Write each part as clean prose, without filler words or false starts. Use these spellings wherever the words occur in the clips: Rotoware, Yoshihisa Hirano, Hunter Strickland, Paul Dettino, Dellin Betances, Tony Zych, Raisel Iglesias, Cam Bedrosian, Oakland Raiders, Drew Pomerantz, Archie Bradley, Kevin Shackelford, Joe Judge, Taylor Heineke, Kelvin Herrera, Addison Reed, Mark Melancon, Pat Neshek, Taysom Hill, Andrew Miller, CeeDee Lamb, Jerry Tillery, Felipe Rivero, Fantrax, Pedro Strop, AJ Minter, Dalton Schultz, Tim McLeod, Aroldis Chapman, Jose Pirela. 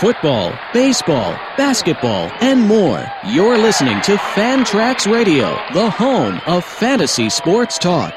Football, baseball, basketball, and more. You're listening to Fantrax Radio, the home of fantasy sports talk.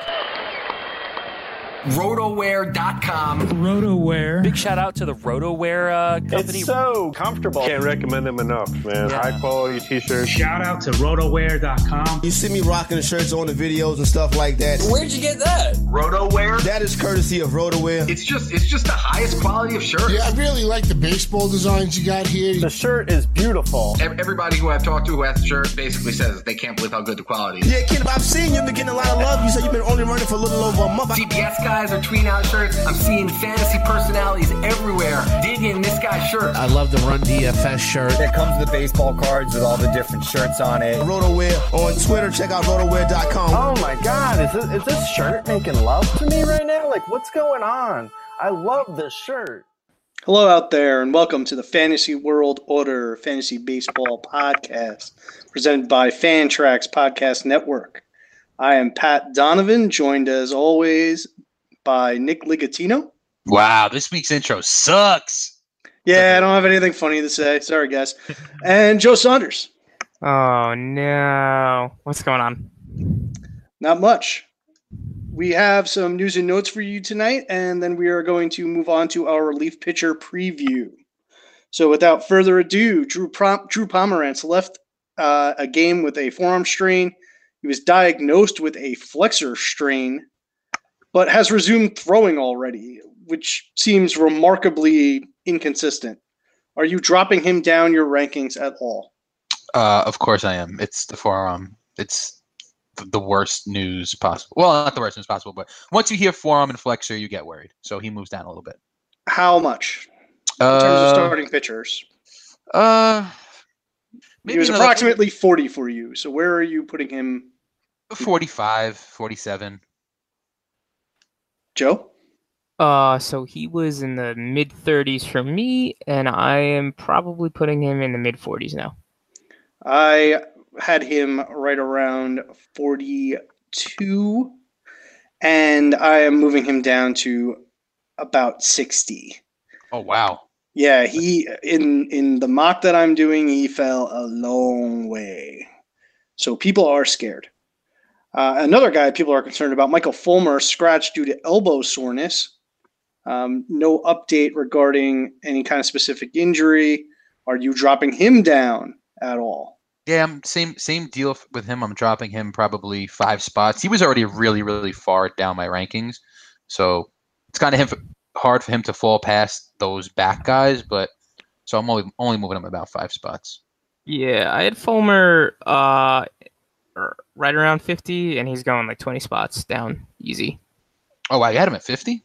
Rotoware.com. Rotoware. Big shout out to the Rotoware company. It's so comfortable. Can't recommend them enough, man. Yeah. High quality t-shirts. Shout out to Rotoware.com. You see me rocking the shirts on the videos and stuff like that. Where'd you get that? Rotoware. That is courtesy of Rotoware. It's just the highest quality of shirt. Yeah, I really like the baseball designs you got here. The shirt is beautiful. Everybody who I've talked to who has the shirt basically says they can't believe how good the quality is. Yeah, Ken, I've seen you've been getting a lot of love. You said you've been only running for a little over a month. CBS guys are tweeting out shirts. I'm seeing fantasy personalities everywhere digging this guy's shirt. I love the Run DFS shirt. That comes with the baseball cards with all the different shirts on it. Rotoware on Twitter. Check out rotoware.com. Oh my God, is this shirt making love to me right now? Like, what's going on? I love this shirt. Hello out there, and welcome to the Fantasy World Order Fantasy Baseball Podcast, presented by Fantrax Podcast Network. I am Pat Donovan, joined as always by Nick Ligatino. Wow, this week's intro sucks. Yeah, I don't have anything funny to say. Sorry, guys. And Joe Saunders. Oh, no. What's going on? Not much. We have some news and notes for you tonight, and then we are going to move on to our relief pitcher preview. So without further ado, Drew Pomerantz left a game with a forearm strain. He was diagnosed with a flexor strain, but has resumed throwing already, which seems remarkably inconsistent. Are you dropping him down your rankings at all? Of course I am. It's the forearm. It's the worst news possible. Well, not the worst news possible, but once you hear forearm and flexor, you get worried. So he moves down a little bit. How much? In terms of starting pitchers? Maybe he was approximately 40 for you. So where are you putting him? 45, 47. Joe? So he was in the mid-30s for me, and I am probably putting him in the mid-40s now. I had him right around 42, and I am moving him down to about 60. Oh, wow. Yeah, he in the mock that I'm doing, he fell a long way. So people are scared. Another guy people are concerned about, Michael Fulmer, scratched due to elbow soreness. No update regarding any kind of specific injury. Are you dropping him down at all? Yeah, same deal with him. I'm dropping him probably 5 spots. He was already really, really far down my rankings. So it's kind of hard for him to fall past those back guys. But so I'm only moving him about 5 spots. Yeah, I had Fulmer... right around 50, and he's going like 20 spots down easy. Oh, wow. You had him at 50?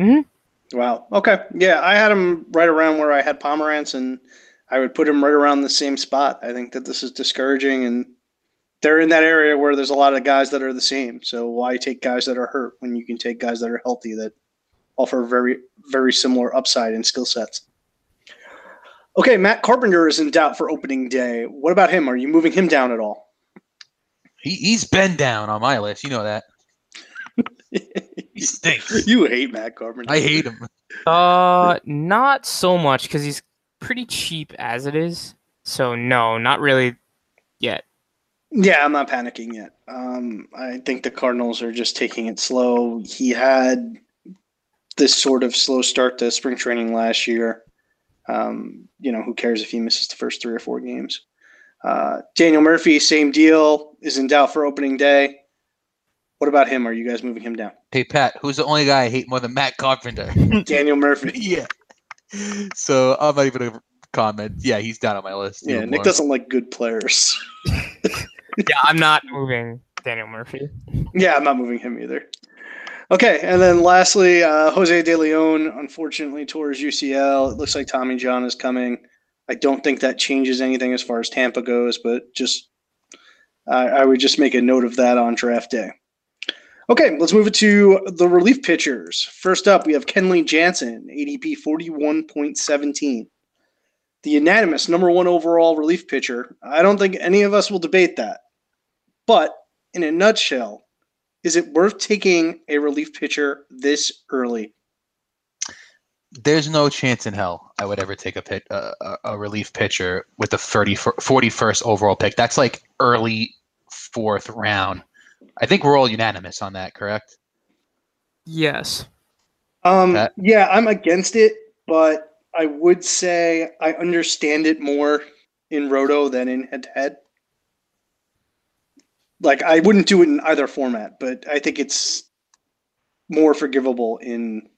Mm-hmm. Wow. Okay. Yeah, I had him right around where I had Pomerantz, and I would put him right around the same spot. I think that this is discouraging, and they're in that area where there's a lot of guys that are the same. So why take guys that are hurt when you can take guys that are healthy that offer very, very similar upside and skill sets? Okay, Matt Carpenter is in doubt for opening day. What about him? Are you moving him down at all? He's been down on my list. You know that. He stinks. You hate Matt Carpenter. I hate him. Not so much because he's pretty cheap as it is. So, no, not really yet. Yeah, I'm not panicking yet. I think the Cardinals are just taking it slow. He had this sort of slow start to spring training last year. Who cares if he misses the first 3 or 4 games? Daniel Murphy, same deal, is in doubt for opening day. What about him? Are you guys moving him down? Hey, Pat, who's the only guy I hate more than Matt Carpenter? Daniel Murphy. Yeah. So I'm not even going to comment. Yeah, he's down on my list. Yeah, Nick doesn't like good players. Yeah, I'm not moving Daniel Murphy. Yeah, I'm not moving him either. Okay, and then lastly, Jose De Leon, unfortunately, tore his UCL. It looks like Tommy John is coming. I don't think that changes anything as far as Tampa goes, but just I would just make a note of that on draft day. Okay, let's move it to the relief pitchers. First up, we have Kenley Jansen, ADP 41.17. The unanimous number one overall relief pitcher. I don't think any of us will debate that. But in a nutshell, is it worth taking a relief pitcher this early? There's no chance in hell I would ever take a relief pitcher with the 41st overall pick. That's like early fourth round. I think we're all unanimous on that, correct? Yes. Yeah, I'm against it, but I would say I understand it more in Roto than in head-to-head. Like, I wouldn't do it in either format, but I think it's more forgivable in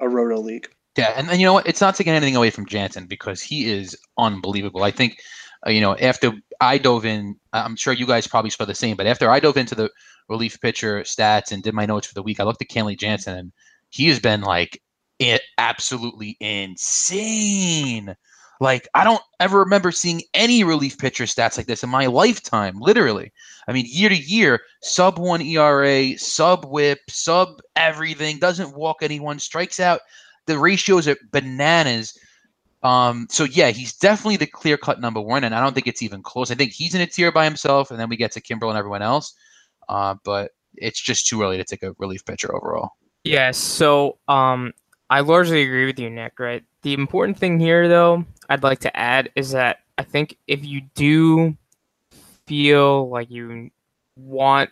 a Roto league. Yeah, and then, you know what? It's not taking anything away from Jansen because he is unbelievable. I think, you know, after I dove in, I'm sure you guys probably saw the same, but after I dove into the relief pitcher stats and did my notes for the week, I looked at Kenley Jansen, and he has been, like, absolutely insane. Like, I don't ever remember seeing any relief pitcher stats like this in my lifetime, literally. I mean, year to year, sub one ERA, sub whip, sub everything, doesn't walk anyone, strikes out. The ratios are bananas. So, yeah, he's definitely the clear-cut number one, and I don't think it's even close. I think he's in a tier by himself, and then we get to Kimbrel and everyone else. But it's just too early to take a relief pitcher overall. Yeah, so I largely agree with you, Nick, right? The important thing here, though, I'd like to add is that I think if you do feel like you want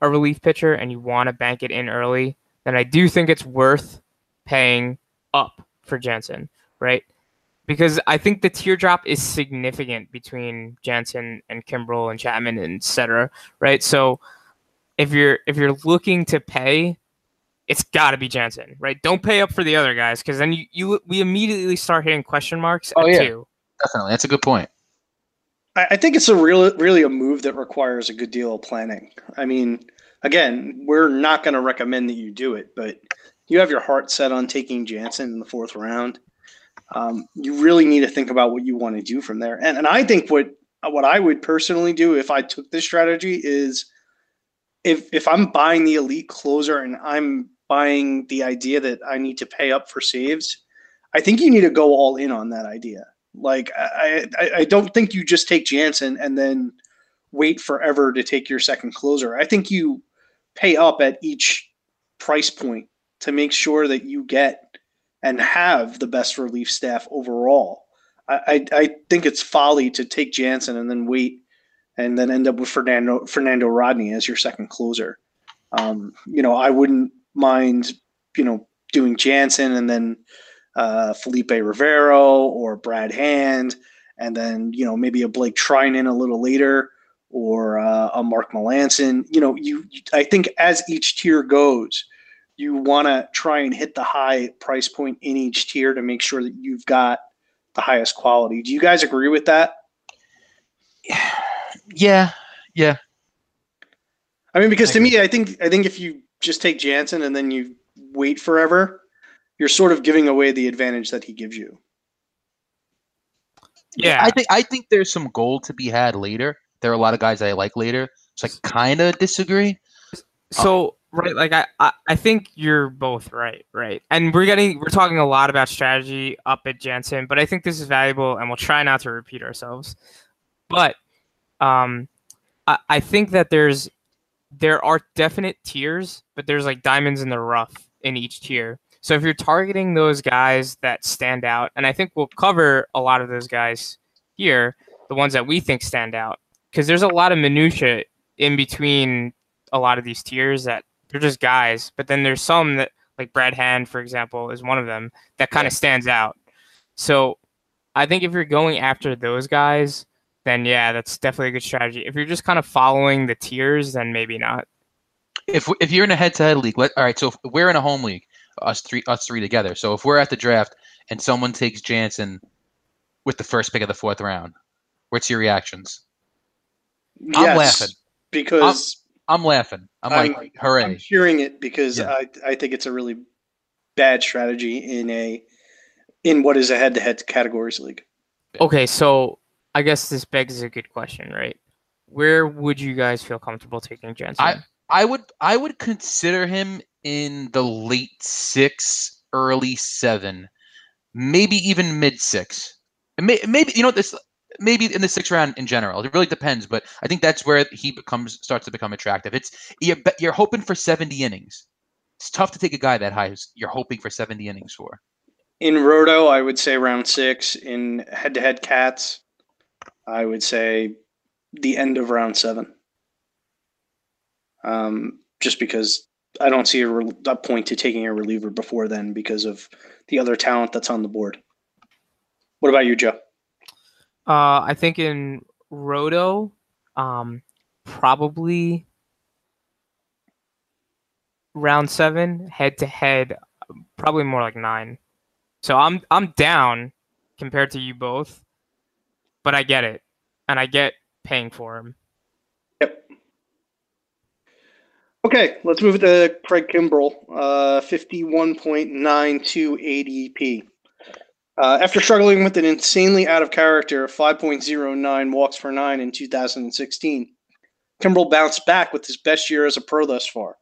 a relief pitcher and you want to bank it in early, then I do think it's worth paying up for Jansen, right? Because I think the teardrop is significant between Jansen and Kimbrel and Chapman and et cetera, right? So if you're looking to pay, it's got to be Jansen, right? Don't pay up for the other guys because then we immediately start hitting question marks. Oh, yeah, two. Definitely. That's a good point. I think it's really a move that requires a good deal of planning. I mean, again, we're not going to recommend that you do it, but you have your heart set on taking Jansen in the fourth round. You really need to think about what you want to do from there. And I think what I would personally do if I took this strategy is if I'm buying the elite closer and I'm buying the idea that I need to pay up for saves, I think you need to go all in on that idea. Like, I don't think you just take Jansen and then wait forever to take your second closer. I think you pay up at each price point to make sure that you get and have the best relief staff overall. I think it's folly to take Jansen and then wait and then end up with Fernando Rodney as your second closer. You know, I wouldn't mind, you know, doing Jansen and then Felipe Rivero or Brad Hand and then, you know, maybe a Blake Treinen a little later or a Mark Melancon. You know, I think as each tier goes, you want to try and hit the high price point in each tier to make sure that you've got the highest quality. Do you guys agree with that? Yeah. I mean, because to me, I think if you just take Jansen and then you wait forever, you're sort of giving away the advantage that he gives you. Yeah. I think there's some gold to be had later. There are a lot of guys I like later. So I kind of disagree. So, right, like I think you're both right? And we're talking a lot about strategy up at Jansen, but I think this is valuable and we'll try not to repeat ourselves. But I think that there are definite tiers, but there's like diamonds in the rough in each tier. So if you're targeting those guys that stand out, and I think we'll cover a lot of those guys here, the ones that we think stand out, because there's a lot of minutia in between a lot of these tiers that they're just guys, but then there's some that, like Brad Hand, for example, is one of them that kind of stands out. So I think if you're going after those guys, then yeah, that's definitely a good strategy. If you're just kind of following the tiers, then maybe not. If you're in a head-to-head league, all right, so if we're in a home league, us three together. So if we're at the draft and someone takes Jansen with the first pick of the fourth round, what's your reactions? Yes, I'm laughing. Because I'm laughing. I'm like, hooray. I'm cheering it because I think it's a really bad strategy in what is a head-to-head categories league. Okay, so I guess this begs a good question, right? Where would you guys feel comfortable taking Jansen? I would consider him in the late 6, early 7, maybe even mid 6. Maybe maybe in the 6th round in general. It really depends, but I think that's where he starts to become attractive. It's you're hoping for 70 innings. It's tough to take a guy that high who's you're hoping for 70 innings for. In Roto, I would say round 6. In head-to-head cats, I would say the end of round 7. Just because I don't see a point to taking a reliever before then because of the other talent that's on the board. What about you, Joe? I think in Roto, probably round 7, head-to-head, probably more like 9. So I'm down compared to you both, but I get it, and I get paying for him. Okay, let's move to Craig Kimbrel, 51.92 ADP. After struggling with an insanely out of character 5.09 walks per nine in 2016, Kimbrel bounced back with his best year as a pro thus far.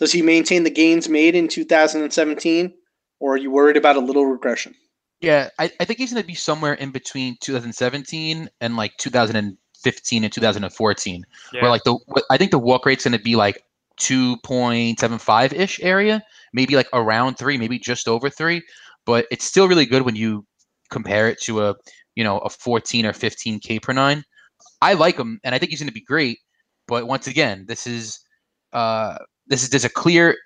Does he maintain the gains made in 2017, or are you worried about a little regression? Yeah, I think he's going to be somewhere in between 2017 and like 2015 and 2014, where like I think the walk rate's going to be like 2.75 ish area, maybe like around 3, maybe just over 3, but it's still really good when you compare it to a 14 or 15 K per nine. I like him, and I think he's going to be great. But once again, there's a clear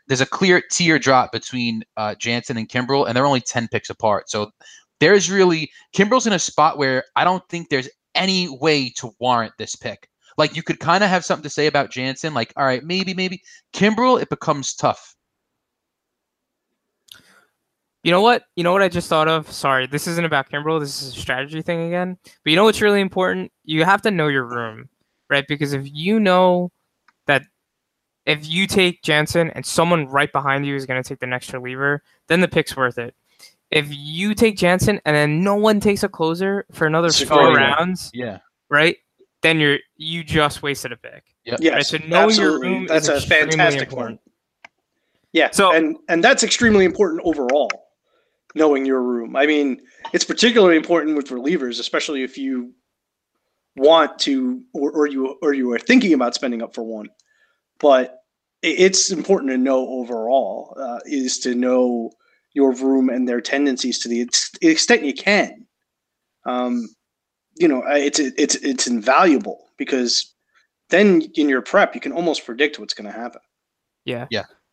tier drop between Jansen and Kimbrel, and they're only 10 picks apart. So there's really Kimbrel's in a spot where I don't think there's any way to warrant this pick. Like, you could kind of have something to say about Jansen, like, all right, maybe Kimbrel, it becomes tough. You know what I just thought of? Sorry, this isn't about Kimbrel. This is a strategy thing again. But you know what's really important? You have to know your room, right? Because if you know that if you take Jansen and someone right behind you is going to take the next reliever, then the pick's worth it. If you take Jansen and then no one takes a closer for another 4 rounds, right? Then you just wasted a pick. Yep. Yes, right? So knowing your room is a fantastic important. One. Yeah, so and that's extremely important overall. Knowing your room, I mean, it's particularly important with relievers, especially if you want to or you are thinking about spending up for one. But it's important to know overall is to know your room and their tendencies to the extent you can. It's invaluable because then in your prep, you can almost predict what's going to happen. Yeah.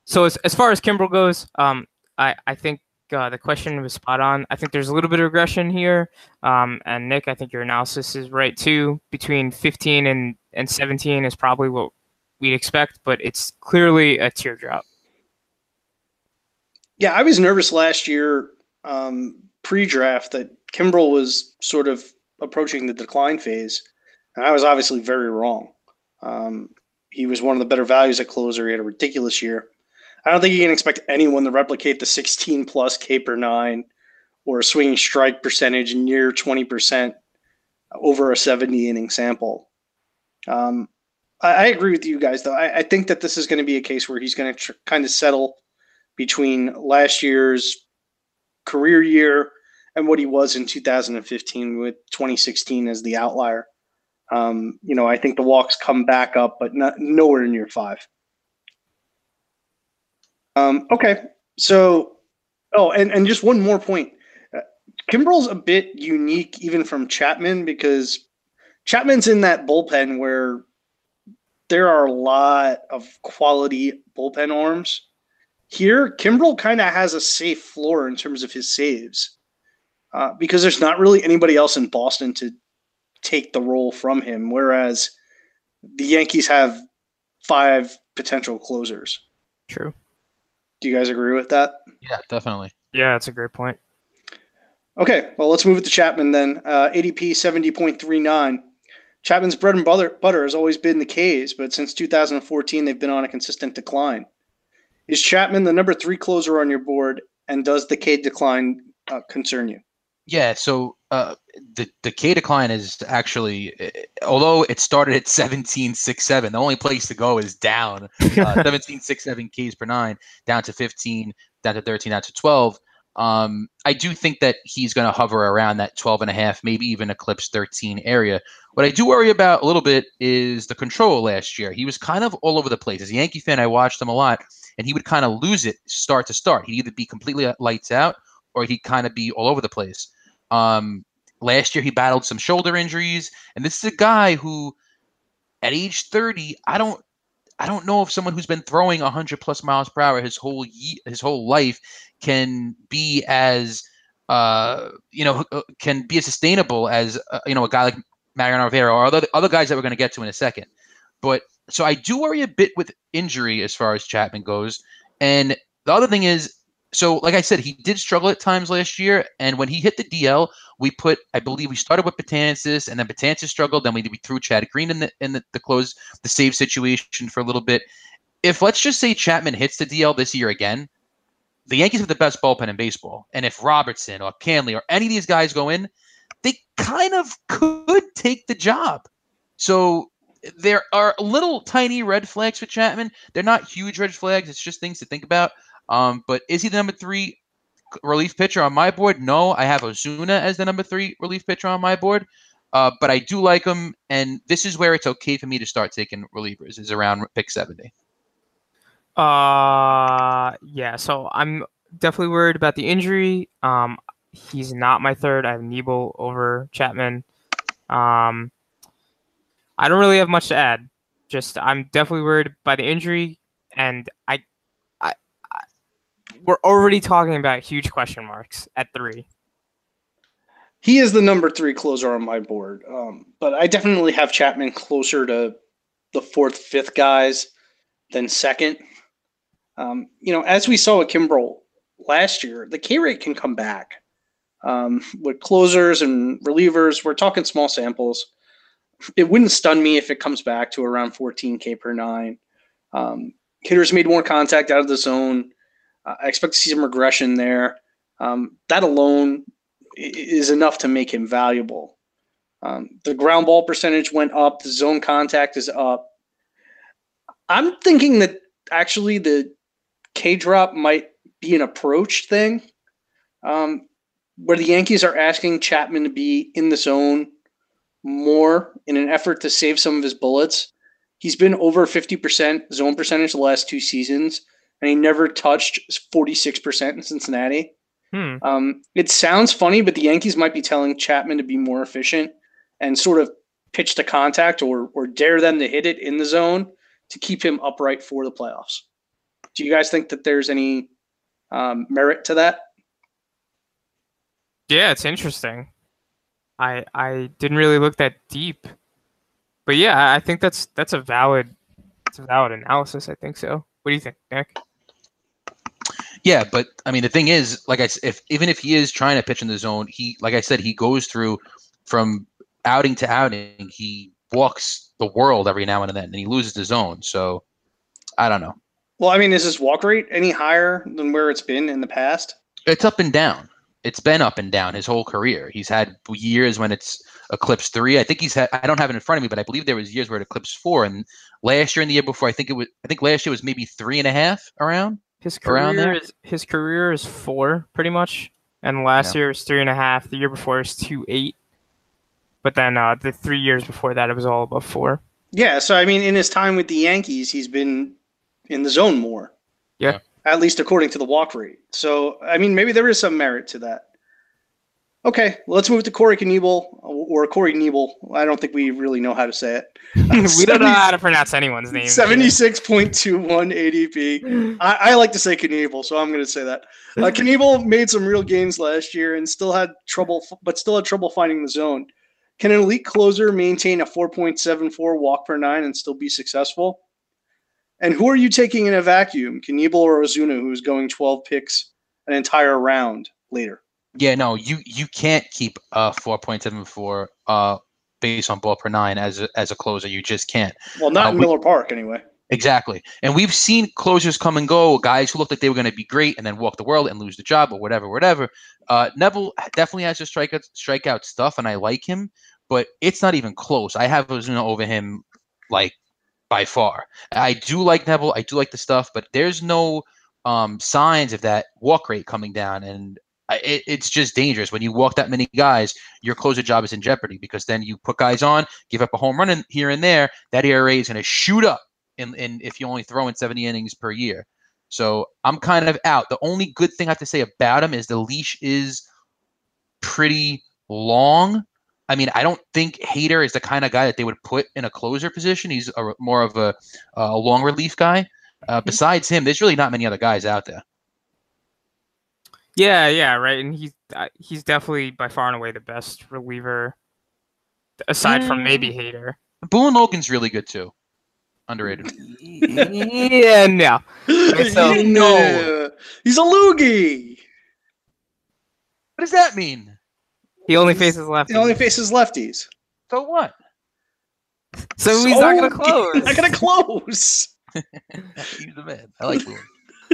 So as far as Kimbrel goes, I think the question was spot on. I think there's a little bit of regression here. And Nick, I think your analysis is right too. Between 15 and 17 is probably what we'd expect, but it's clearly a teardrop. Yeah, I was nervous last year pre-draft that Kimbrel was sort of approaching the decline phase, and I was obviously very wrong. He was one of the better values at closer. He had a ridiculous year. I don't think you can expect anyone to replicate the 16-plus K per nine or a swinging strike percentage near 20% over a 70-inning sample. I agree with you guys, though. I think that this is going to be a case where he's going to kind of settle between last year's career year and what he was in 2015 with 2016 as the outlier. I think the walks come back up, but nowhere near 5. Okay. So, and just one more point. Kimbrel's a bit unique even from Chapman because Chapman's in that bullpen where there are a lot of quality bullpen arms. Here, Kimbrel kind of has a safe floor in terms of his saves because there's not really anybody else in Boston to take the role from him, whereas the Yankees have 5 potential closers. True. Do you guys agree with that? Yeah, definitely. Yeah, that's a great point. Okay, well, let's move it to Chapman then. ADP 70.39. Chapman's bread and butter has always been the K's, but since 2014, they've been on a consistent decline. Is Chapman the number 3 closer on your board, and does the K decline concern you? Yeah, so the K decline is actually, although it started at 17.67, the only place to go is down. 17.67 Ks per 9, down to 15, down to 13, down to 12. I do think that he's going to hover around that 12.5, maybe even eclipse 13 area. What I do worry about a little bit is the control last year. He was kind of all over the place. As a Yankee fan, I watched him a lot, and he would kind of lose it start to start. He'd either be completely lights out or he'd kind of be all over the place. Last year, he battled some shoulder injuries, and this is a guy who, at age 30, I don't know if someone who's been throwing 100 plus miles per hour his whole life can be as can be as sustainable as a guy like Mariano Rivera or other guys that we're going to get to in a second. But so I do worry a bit with injury as far as Chapman goes. And the other thing is, so like I said, he did struggle at times last year. And when he hit the DL, I believe we started with Betances, and then Betances struggled. Then we threw Chad Green in the close, the save situation for a little bit. If let's just say Chapman hits the DL this year again, the Yankees have the best bullpen in baseball. And if Robertson or Kenley or any of these guys go in, they kind of could take the job. So there are little tiny red flags with Chapman. They're not huge red flags. It's just things to think about. But is he the number 3 relief pitcher on my board? No, I have Osuna as the number 3 relief pitcher on my board. But I do like him, and this is where it's okay for me to start taking relievers, is around pick 70. Yeah, so I'm definitely worried about the injury. He's not my 3rd. I have Knebel over Chapman. I don't really have much to add. Just I'm definitely worried by the injury, and we're already talking about huge question marks at 3. He is the number 3 closer on my board, but I definitely have Chapman closer to the 4th, 5th guys than 2nd. As we saw with Kimbrel last year, the K rate can come back with closers and relievers. We're talking small samples. It wouldn't stun me if it comes back to around 14 K per 9. Hitters made more contact out of the zone. I expect to see some regression there. That alone is enough to make him valuable. The ground ball percentage went up. The zone contact is up. I'm thinking that actually the K drop might be an approach thing, where the Yankees are asking Chapman to be in the zone more in an effort to save some of his bullets. He's been over 50% zone percentage the last 2 seasons. And he never touched 46% in Cincinnati. It sounds funny, but the Yankees might be telling Chapman to be more efficient and sort of pitch to contact or dare them to hit it in the zone to keep him upright for the playoffs. Do you guys think that there's any merit to that? Yeah, it's interesting. I didn't really look that deep, but yeah, I think that's a valid analysis. I think so. What do you think, Nick? Yeah, but I mean, the thing is, like I said, even if he is trying to pitch in the zone, he, like I said, he goes through from outing to outing. He walks the world every now and then, and he loses the zone. So I don't know. Well, I mean, is his walk rate any higher than where it's been in the past? It's up and down. It's been up and down his whole career. He's had years when it's eclipsed 3. I think he's had, I don't have it in front of me, but I believe there was years where it eclipsed 4. And last year and the year before, I think last year was maybe 3.5 around. His career is 4 pretty much. And last year was 3.5. The year before it was 2.8. But then the 3 years before that, it was all above 4. Yeah. So, I mean, in his time with the Yankees, he's been in the zone more. Yeah. At least according to the walk rate. So, I mean, maybe there is some merit to that. Okay, let's move to Corey Knebel. I don't think we really know how to say it. We don't know how to pronounce anyone's name. 76.21 ADP. I like to say Knebel, so I'm going to say that. Knebel made some real gains last year and still had trouble finding the zone. Can an elite closer maintain a 4.74 walk per 9 and still be successful? And who are you taking in a vacuum, Knebel or Osuna, who's going 12 picks an entire round later? Yeah, no, you can't keep a 4.74 base on ball per nine as a closer. You just can't. Well, not in Miller Park anyway. Exactly. And we've seen closers come and go, guys who looked like they were going to be great and then walk the world and lose the job or whatever. Neville definitely has his strikeout stuff, and I like him, but it's not even close. I have Osuna over him, like, by far. I do like Neville. I do like the stuff, but there's no signs of that walk rate coming down, and it's just dangerous. When you walk that many guys, your closer job is in jeopardy because then you put guys on, give up a home run here and there. That ERA is going to shoot up. And if you only throw in 70 innings per year. So I'm kind of out. The only good thing I have to say about him is the leash is pretty long. I mean, I don't think Hader is the kind of guy that they would put in a closer position. He's more of a long relief guy. Besides him, there's really not many other guys out there. Yeah, right. And he's definitely by far and away the best reliever, aside from maybe Hader. Boone Logan's really good, too. Underrated. Yeah, no. No. He's a loogie. What does that mean? He only faces lefties. He only faces lefties. So what? So he's not going to close. He's not going to close. He's the man. I like him.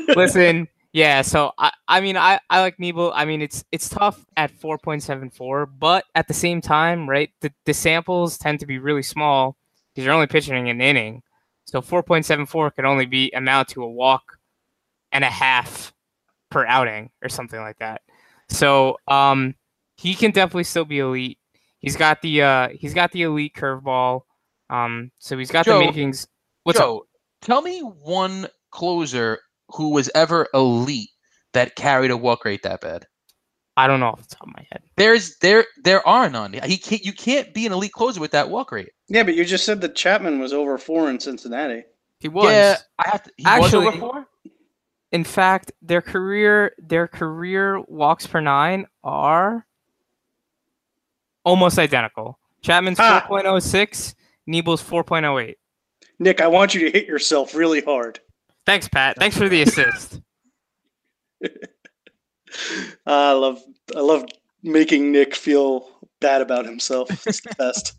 Listen, yeah, so I mean I like Knebel. I mean it's tough at 4.74, but at the same time, right, the samples tend to be really small because you're only pitching an inning. So 4.74 could only be amount to a walk and a half per outing or something like that. So he can definitely still be elite. He's got the elite curveball. So he's got the makings. What's up? Tell me one closer who was ever elite that carried a walk rate that bad. I don't know off the top of my head. There are none. You can't be an elite closer with that walk rate. Yeah, but you just said that Chapman was over 4 in Cincinnati. He was. Yeah, he actually was over 4. In fact, their career walks per nine are almost identical. Chapman's 4.06, Knebel's 4.08. Nick, I want you to hit yourself really hard. Thanks, Pat. Thanks for the assist. I love making Nick feel bad about himself. It's the best.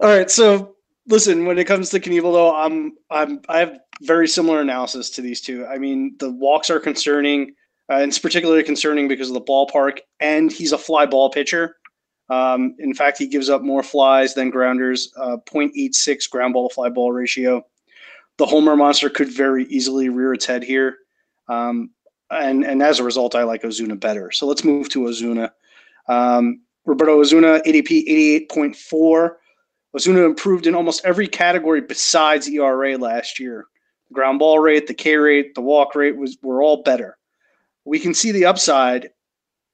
All right, so listen, when it comes to Knebel, though, I have very similar analysis to these two. I mean, the walks are concerning, and it's particularly concerning because of the ballpark, and he's a fly ball pitcher. In fact, he gives up more flies than grounders, 0.86 ground ball to fly ball ratio. The homer monster could very easily rear its head here. And as a result, I like Osuna better. So let's move to Osuna. Roberto Osuna, ADP 88.4. Osuna improved in almost every category besides ERA last year. The ground ball rate, the K rate, the walk rate were all better. We can see the upside.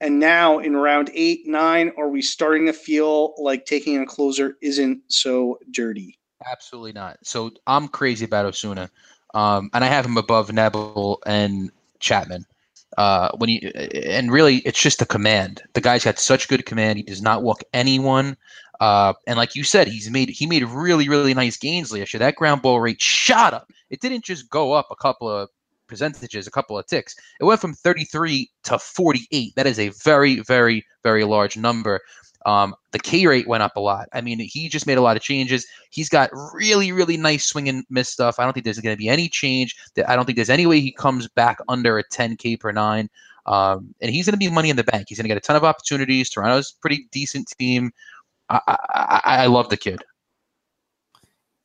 And now in round 8, 9, are we starting to feel like taking a closer isn't so dirty? Absolutely not. So I'm crazy about Osuna. And I have him above Knebel and Chapman. And really, it's just the command. The guy's got such good command. He does not walk anyone. And like you said, he made really, really nice gains last year. That ground ball rate shot up. It didn't just go up a couple of percentages, a couple of ticks. It went from 33 to 48. That is a very, very, very large number. The K rate went up a lot. I mean, he just made a lot of changes. He's got really, really nice swing and miss stuff. I don't think there's going to be any change. I don't think there's any way he comes back under a 10K per nine. And he's going to be money in the bank. He's going to get a ton of opportunities. Toronto's a pretty decent team. I love the kid.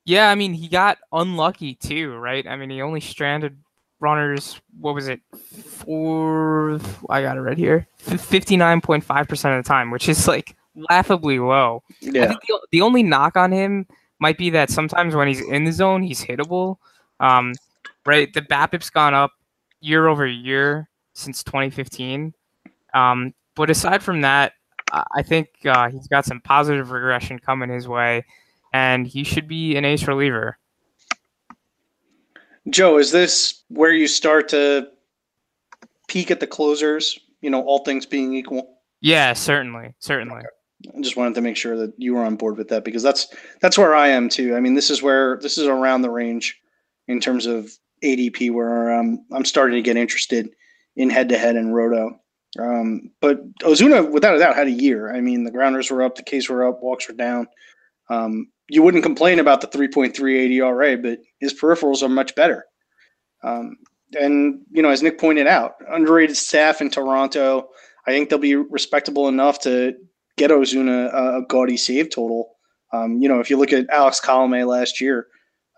Yeah, I mean, he got unlucky too, right? I mean, he only stranded runners, what was it? 4, I got it right here. 59.5% of the time, which is like laughably low. Yeah. I think the only knock on him might be that sometimes when he's in the zone, he's hittable. Right? The BABIP's gone up year over year since 2015. But aside from that, I think he's got some positive regression coming his way, and he should be an ace reliever. Joe, is this where you start to peek at the closers, you know, all things being equal? Yeah, certainly. Okay. I just wanted to make sure that you were on board with that because that's where I am too. I mean, this is around the range in terms of ADP where I'm starting to get interested in head-to-head and roto. But Osuna, without a doubt, had a year. I mean, the grounders were up, the Ks were up, walks were down. You wouldn't complain about the 3.38 ERA, but his peripherals are much better. And, you know, as Nick pointed out, underrated staff in Toronto. I think they'll be respectable enough to get Osuna a gaudy save total. You know, if you look at Alex Colomé last year,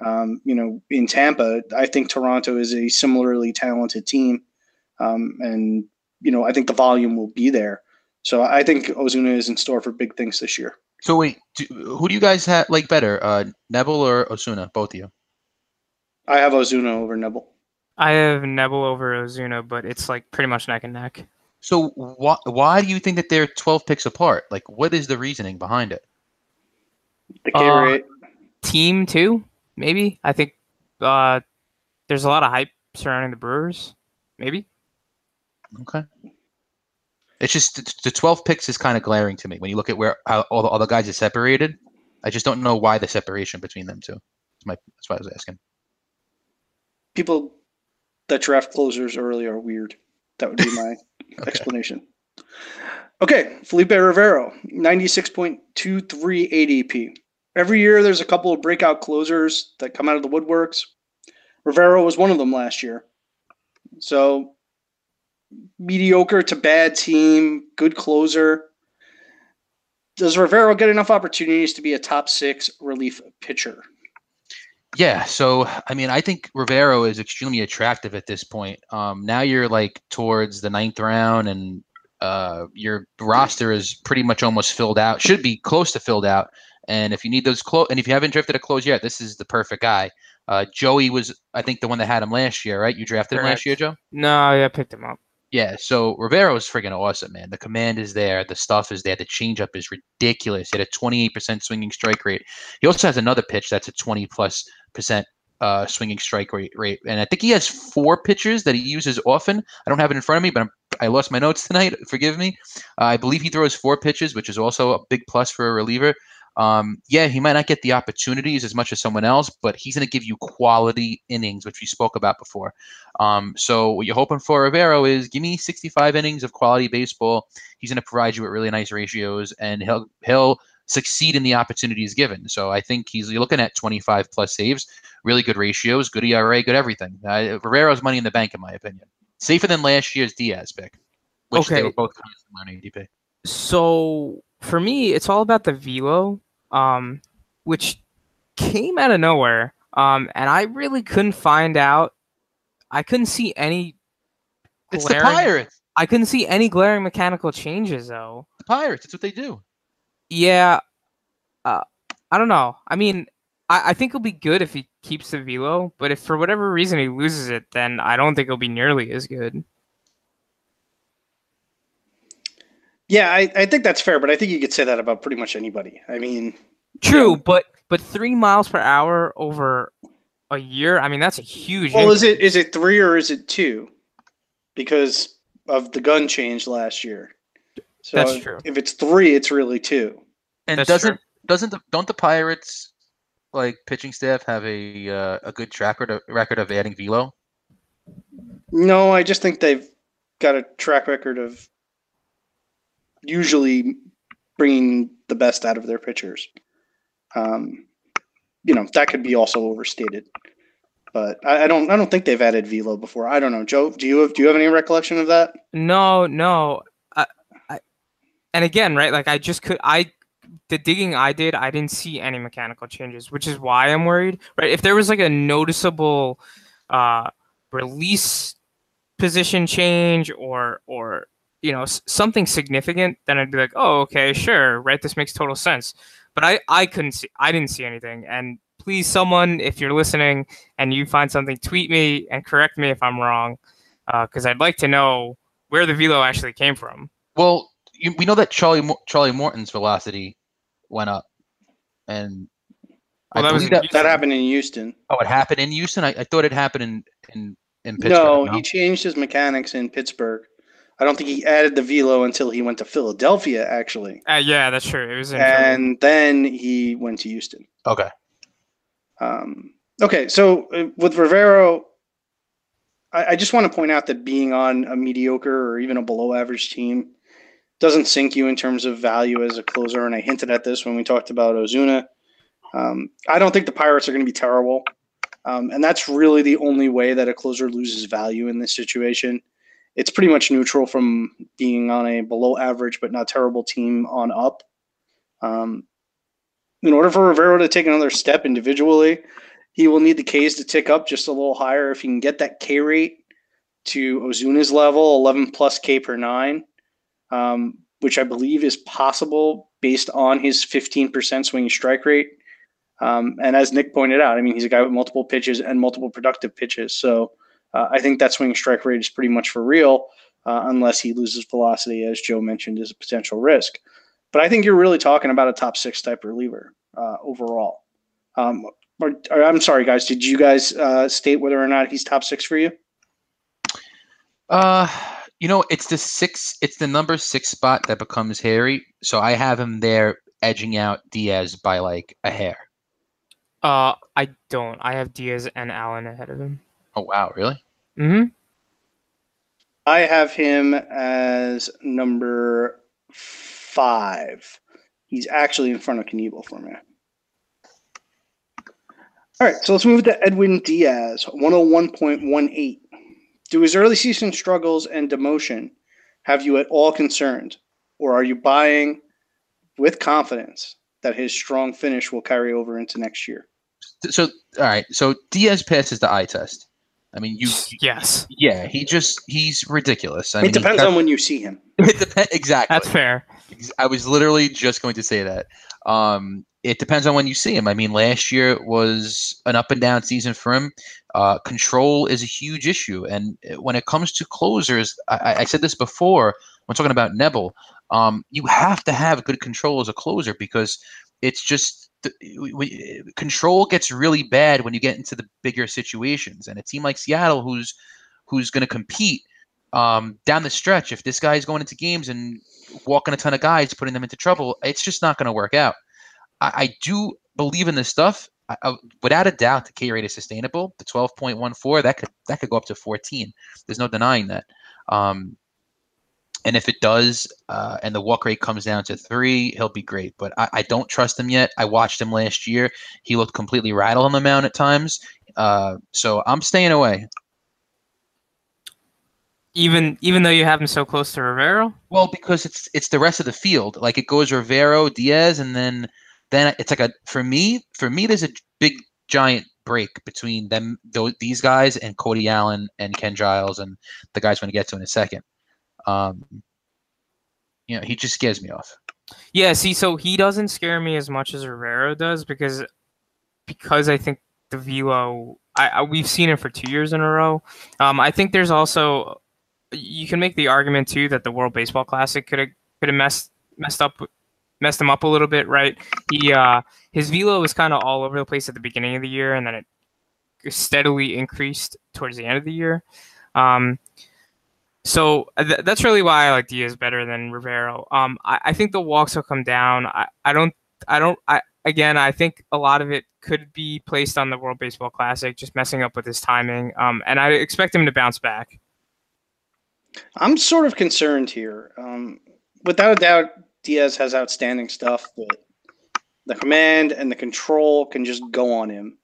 you know, in Tampa, I think Toronto is a similarly talented team. And, you know, I think the volume will be there. So I think Osuna is in store for big things this year. So wait, who do you guys have like better, Knebel or Osuna? Both of you. I have Osuna over Knebel. I have Knebel over Osuna, but it's like pretty much neck and neck. So why do you think that they're 12 picks apart? Like, what is the reasoning behind it? The K rate. Team two, maybe. I think there's a lot of hype surrounding the Brewers, maybe. Okay. It's just the 12 picks is kind of glaring to me when you look at how all the other guys are separated. I just don't know why the separation between them two. That's why I was asking. People that draft closers early are weird. That would be my explanation. Okay, Felipe Rivero, 96.23 ADP. Every year there's a couple of breakout closers that come out of the woodworks. Rivero was one of them last year. So mediocre to bad team, good closer. Does Rivero get enough opportunities to be a top six relief pitcher? Yeah, so, I mean, I think Rivero is extremely attractive at this point. Now you're, like, towards the 9th round, and your roster is pretty much almost filled out, should be close to filled out. And if you need those and if you haven't drafted a close yet, this is the perfect guy. Joey was, I think, the one that had him last year, right? You drafted him last year, Joe? No, yeah, I picked him up. Yeah, so Rivero is freaking awesome, man. The command is there. The stuff is there. The changeup is ridiculous. He had a 28% swinging strike rate. He also has another pitch that's a 20+% swinging strike rate. And I think he has four pitches that he uses often. I don't have it in front of me, but I lost my notes tonight. Forgive me. I believe he throws four pitches, which is also a big plus for a reliever. Yeah, he might not get the opportunities as much as someone else, but he's going to give you quality innings, which we spoke about before. So what you're hoping for Rivero is give me 65 innings of quality baseball. He's going to provide you with really nice ratios, and he'll succeed in the opportunities given. So I think you're looking at 25+ saves, really good ratios, good ERA, good everything. Rivero's money in the bank, in my opinion. Safer than last year's Diaz pick, which they were both kind of similar in ADP. So for me, it's all about the velo. Which came out of nowhere, and I really couldn't find out. I couldn't see any. It's the Pirates. I couldn't see any glaring mechanical changes, though. The Pirates. That's what they do. Yeah. I don't know. I mean, I think it'll be good if he keeps the velo, but if for whatever reason he loses it, then I don't think it'll be nearly as good. Yeah, I think that's fair, but I think you could say that about pretty much anybody. I mean, true, you know, but 3 miles per hour over a year. I mean, that's a huge. Well, increase. Is it three or is it two? Because of the gun change last year. So that's true. If it's three, it's really two. And that's don't the Pirates like pitching staff have a good track record of adding velo? No, I just think they've got a track record of usually bringing the best out of their pitchers. You know, that could be also overstated, but I don't think they've added velo before. I don't know. Joe, do you have any recollection of that? No. And again, right? Like the digging I did, I didn't see any mechanical changes, which is why I'm worried, right? If there was like a noticeable, release position change or, you know, something significant, then I'd be like, oh, okay, sure, right, this makes total sense. But I didn't see anything. And please, someone, if you're listening and you find something, tweet me and correct me if I'm wrong, because I'd like to know where the velo actually came from. Well, we know that Charlie Morton's velocity went up, and well, that happened in Houston. Oh, it happened in Houston? I thought it happened in Pittsburgh. No, he changed his mechanics in Pittsburgh. I don't think he added the velo until he went to Philadelphia, actually. Yeah, that's true. It was and then he went to Houston. Okay. Okay, so with Rivero, I just want to point out that being on a mediocre or even a below average team doesn't sink you in terms of value as a closer. And I hinted at this when we talked about Osuna. I don't think the Pirates are going to be terrible. And that's really the only way that a closer loses value in this situation. It's pretty much neutral from being on a below average but not terrible team on up. In order for Rivero to take another step individually, he will need the Ks to tick up just a little higher. If he can get that K rate to Ozuna's level, 11+ K per nine, which I believe is possible based on his 15% swing strike rate. And as Nick pointed out, I mean, he's a guy with multiple pitches and multiple productive pitches. So I think that swing strike rate is pretty much for real, unless he loses velocity, as Joe mentioned, is a potential risk. But I think you're really talking about a top six type reliever overall. I'm sorry, guys. Did you guys state whether or not he's top six for you? It's the number six spot that becomes hairy. So I have him there edging out Diaz by like a hair. I don't. I have Diaz and Allen ahead of him. Oh, wow. Really? Mm-hmm. I have him as number 5. He's actually in front of Knebel for me. All right, so let's move to Edwin Diaz, 101.18. Do his early season struggles and demotion have you at all concerned, or are you buying with confidence that his strong finish will carry over into next year? So, all right, so Diaz passes the eye test. I mean, yes. Yeah, he's ridiculous. I mean, it depends on when you see him. It depends, exactly. That's fair. I was literally just going to say that. It depends on when you see him. I mean, last year was an up and down season for him. Control is a huge issue. And when it comes to closers, I said this before when talking about Knebel, you have to have good control as a closer because it's just control gets really bad when you get into the bigger situations. And a team like Seattle who's going to compete down the stretch, if this guy is going into games and walking a ton of guys, putting them into trouble, it's just not going to work out. I do believe in this stuff. Without a doubt, the K rate is sustainable. The 12.14, that could go up to 14. There's no denying that. And if it does, and the walk rate comes down to 3, he'll be great. But I don't trust him yet. I watched him last year. He looked completely rattled on the mound at times. So I'm staying away. Even though you have him so close to Rivero? Well, because it's the rest of the field. Like it goes Rivero, Diaz, and then it's like for me there's a big giant break between them these guys and Cody Allen and Ken Giles and the guys we're going to get to in a second. He just scares me off. Yeah, see, so he doesn't scare me as much as Rivero does because I think the velo we've seen it for 2 years in a row. I think there's also you can make the argument too that the World Baseball Classic could have messed him up a little bit, right? His velo was kind of all over the place at the beginning of the year, and then it steadily increased towards the end of the year. So that's really why I like Diaz better than Rivero. I think the walks will come down. I think a lot of it could be placed on the World Baseball Classic, just messing up with his timing. And I expect him to bounce back. I'm sort of concerned here. Without a doubt, Diaz has outstanding stuff, but the command and the control can just go on him.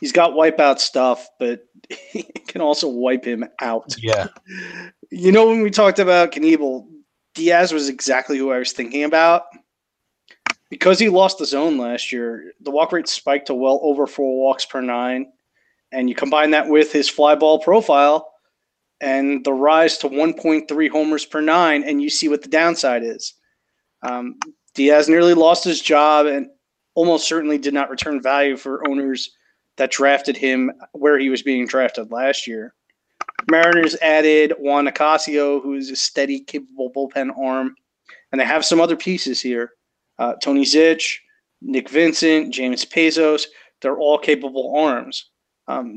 He's got wipeout stuff, but it can also wipe him out. Yeah. When we talked about Knebel, Diaz was exactly who I was thinking about. Because he lost the zone last year, the walk rate spiked to well over 4 walks per nine, and you combine that with his fly ball profile and the rise to 1.3 homers per nine, and you see what the downside is. Diaz nearly lost his job and almost certainly did not return value for owners that drafted him where he was being drafted last year. Mariners added Juan Nicasio, who is a steady, capable bullpen arm, and they have some other pieces here. Tony Zitch, Nick Vincent, James Pezos, they're all capable arms.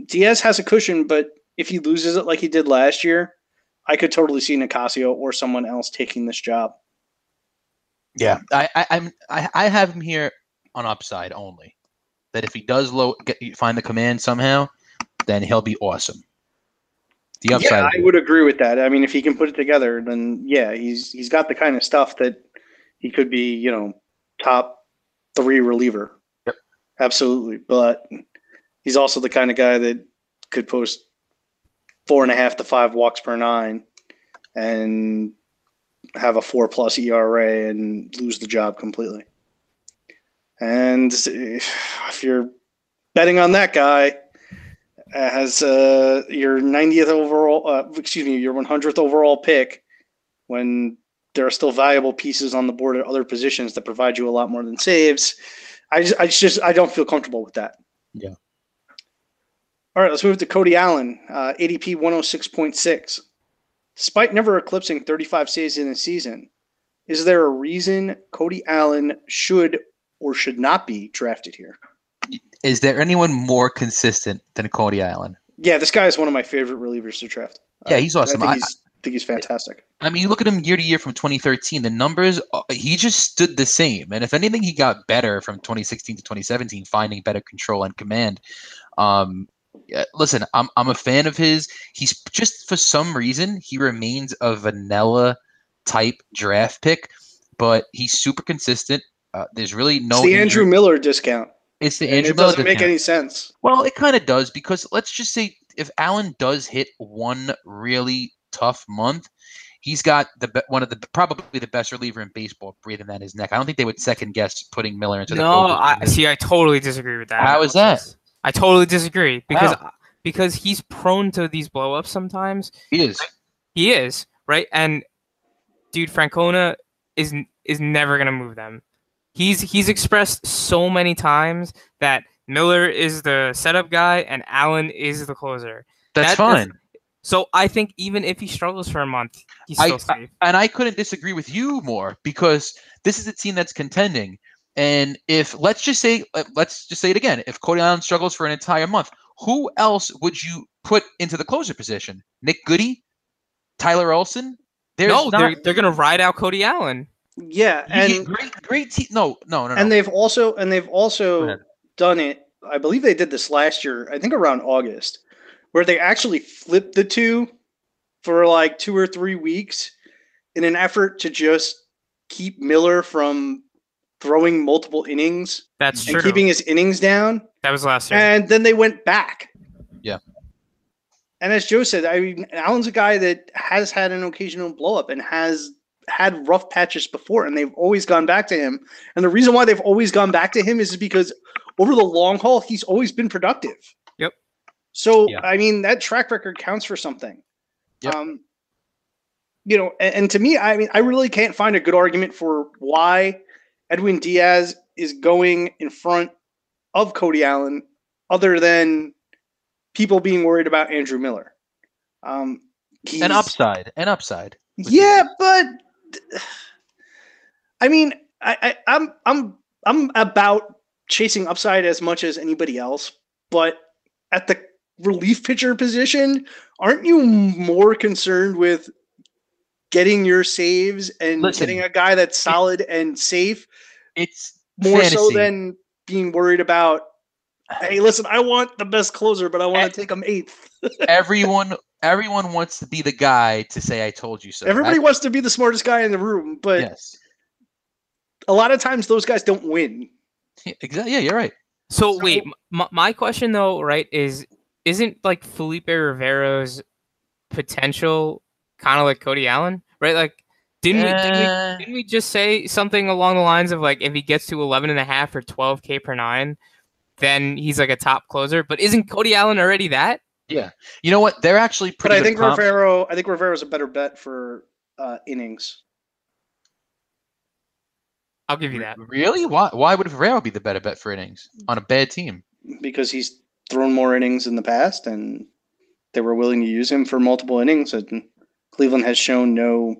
Diaz has a cushion, but if he loses it like he did last year, I could totally see Nicasio or someone else taking this job. Yeah, I have him here on upside only. That if he does find the command somehow, then he'll be awesome. the upside. Yeah, I would agree with that. I mean, if he can put it together, then yeah, he's got the kind of stuff that he could be, you know, top three reliever. Yep. Absolutely. But he's also the kind of guy that could post 4.5 to 5 walks per nine and have a 4+ ERA and lose the job completely. And if you're betting on that guy as your 90th overall, your 100th overall pick, when there are still valuable pieces on the board at other positions that provide you a lot more than saves, I don't feel comfortable with that. Yeah. All right, let's move to Cody Allen, ADP 106.6. Despite never eclipsing 35 saves in a season, is there a reason Cody Allen should or should not be drafted here? Is there anyone more consistent than Cody Allen? Yeah, this guy is one of my favorite relievers to draft. Yeah, he's awesome. I think he's fantastic. I mean, you look at him year to year from 2013, the numbers, he just stood the same. And if anything, he got better from 2016 to 2017, finding better control and command. Listen, I'm a fan of his. He's just, for some reason, he remains a vanilla type draft pick, but he's super consistent. There's really no. It's the Andrew Miller discount. It's the Andrew Miller discount. It doesn't make any sense. Well, it kind of does, because let's just say if Allen does hit one really tough month, he's got probably the best reliever in baseball breathing down his neck. I don't think they would second guess putting Miller into the. No, I totally disagree with that. How is that? I totally disagree because he's prone to these blow-ups sometimes. He is, right? And dude, Francona is never going to move them. He's expressed so many times that Miller is the setup guy and Allen is the closer. That's fine. So I think even if he struggles for a month, he's still safe. And I couldn't disagree with you more, because this is a team that's contending. And if let's just say it again, if Cody Allen struggles for an entire month, who else would you put into the closer position? Nick Goody, Tyler Olson? They're gonna ride out Cody Allen. Yeah, and great team. No. And they've also done it. I believe they did this last year. I think around August, where they actually flipped the two for like 2 or 3 weeks in an effort to just keep Miller from throwing multiple innings. That's true. And keeping his innings down. That was last year. And then they went back. Yeah. And as Joe said, I mean, Allen's a guy that has had an occasional blow up and has had rough patches before, and they've always gone back to him. And the reason why they've always gone back to him is because over the long haul, he's always been productive. Yep. So, yeah. I mean, that track record counts for something. Yep. You know, and to me, I mean, I really can't find a good argument for why Edwin Diaz is going in front of Cody Allen, other than people being worried about Andrew Miller. An upside. Yeah, but I mean, I'm about chasing upside as much as anybody else. But at the relief pitcher position, aren't you more concerned with getting your saves and getting a guy that's solid and safe? It's more fantasy. So than being worried about, hey, listen, I want the best closer, but I want to take him 8th. Everyone wants to be the guy to say, I told you so. Everybody wants to be the smartest guy in the room, but yes, a lot of times those guys don't win. Yeah, exactly. Yeah, you're right. So wait, my question though, right, isn't like Felipe Rivero's potential kind of like Cody Allen, right? Like, didn't we just say something along the lines of like, if he gets to 11.5 or 12K per nine, then he's like a top closer? But isn't Cody Allen already that? Yeah. You know what? They're actually pretty. But I think Rivero's a better bet for innings. I'll give you that. Really? Why would Rivero be the better bet for innings on a bad team? Because he's thrown more innings in the past, and they were willing to use him for multiple innings, and Cleveland has shown no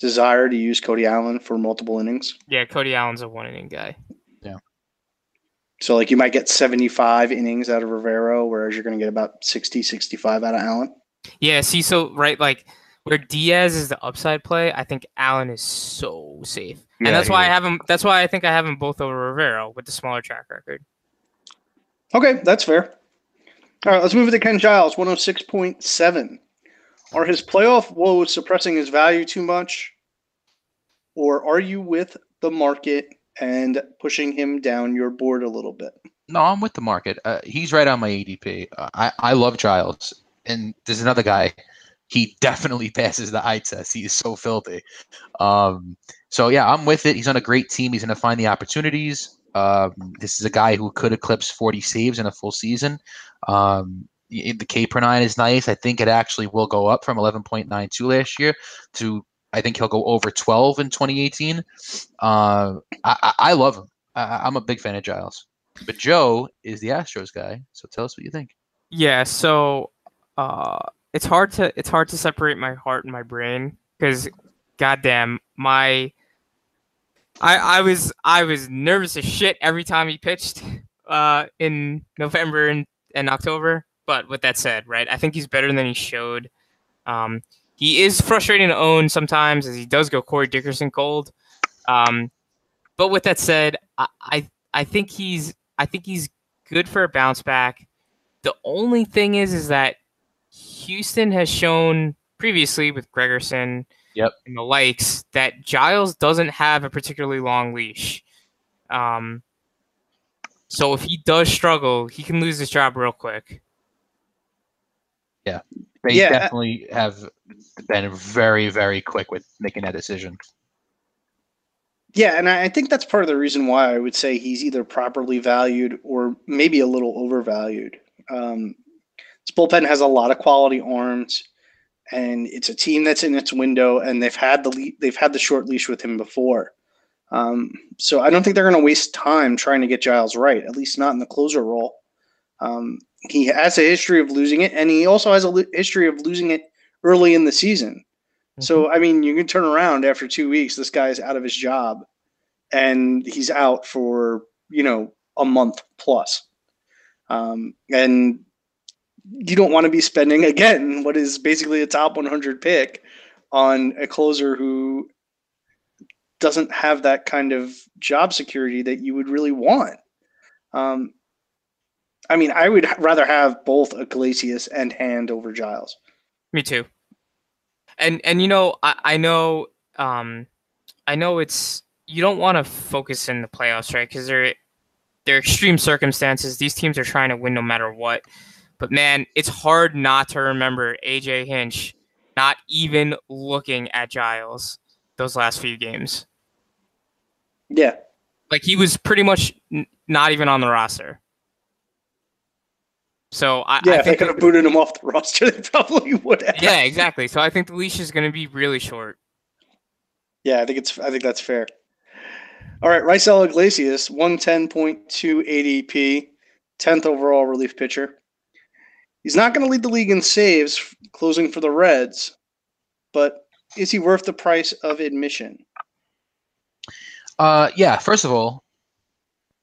desire to use Cody Allen for multiple innings. Yeah, Cody Allen's a one-inning guy. Yeah. So, like, you might get 75 innings out of Rivero, whereas you're going to get about 60, 65 out of Allen. Yeah, see, so, right, like, where Diaz is the upside play, I think Allen is so safe. Yeah, and that's why I have him. That's why I think I have him both over Rivero with the smaller track record. Okay, that's fair. All right, let's move to Ken Giles, 106.7. Are his playoff woes suppressing his value too much? Or are you with the market and pushing him down your board a little bit? No, I'm with the market. He's right on my ADP. I love Giles. And there's another guy. He definitely passes the eye test. He is so filthy. So, yeah, I'm with it. He's on a great team. He's going to find the opportunities. This is a guy who could eclipse 40 saves in a full season. The K per nine is nice. I think it actually will go up from 11.92 last year to I think he'll go over 12 in 2018. I love him. I'm a big fan of Giles. But Joe is the Astros guy, so tell us what you think. Yeah, so it's hard to separate my heart and my brain because, goddamn, I was nervous as shit every time he pitched in November and October. But with that said, right, I think he's better than he showed. He is frustrating to own sometimes as he does go Corey Dickerson cold. But with that said, I think he's good for a bounce back. The only thing is that Houston has shown previously with Gregerson and the likes that Giles doesn't have a particularly long leash. So if he does struggle, he can lose his job real quick. Yeah. They definitely have been very, very quick with making that decision. Yeah, and I think that's part of the reason why I would say he's either properly valued or maybe a little overvalued. This bullpen has a lot of quality arms, and it's a team that's in its window, and they've had the short leash with him before. So I don't think they're going to waste time trying to get Giles right, at least not in the closer role. He has a history of losing it, and he also has a history of losing it early in the season. Mm-hmm. So, I mean, you can turn around after 2 weeks, this guy's out of his job, and he's out for, a month plus. And you don't want to be spending, again, what is basically a top 100 pick on a closer who doesn't have that kind of job security that you would really want. I mean, I would rather have both Iglesias and Hand over Giles. Me too. And I know it's you don't want to focus in the playoffs, right? Because they're extreme circumstances. These teams are trying to win no matter what. But man, it's hard not to remember AJ Hinch not even looking at Giles those last few games. Yeah, like he was pretty much not even on the roster. So I think if they could have booted him off the roster, they probably would have. Yeah, exactly. So I think the leash is going to be really short. Yeah, I think that's fair. All right, Raisel Iglesias, 110.2 ADP, 10th overall relief pitcher. He's not going to lead the league in saves, closing for the Reds, but is he worth the price of admission? Yeah, first of all,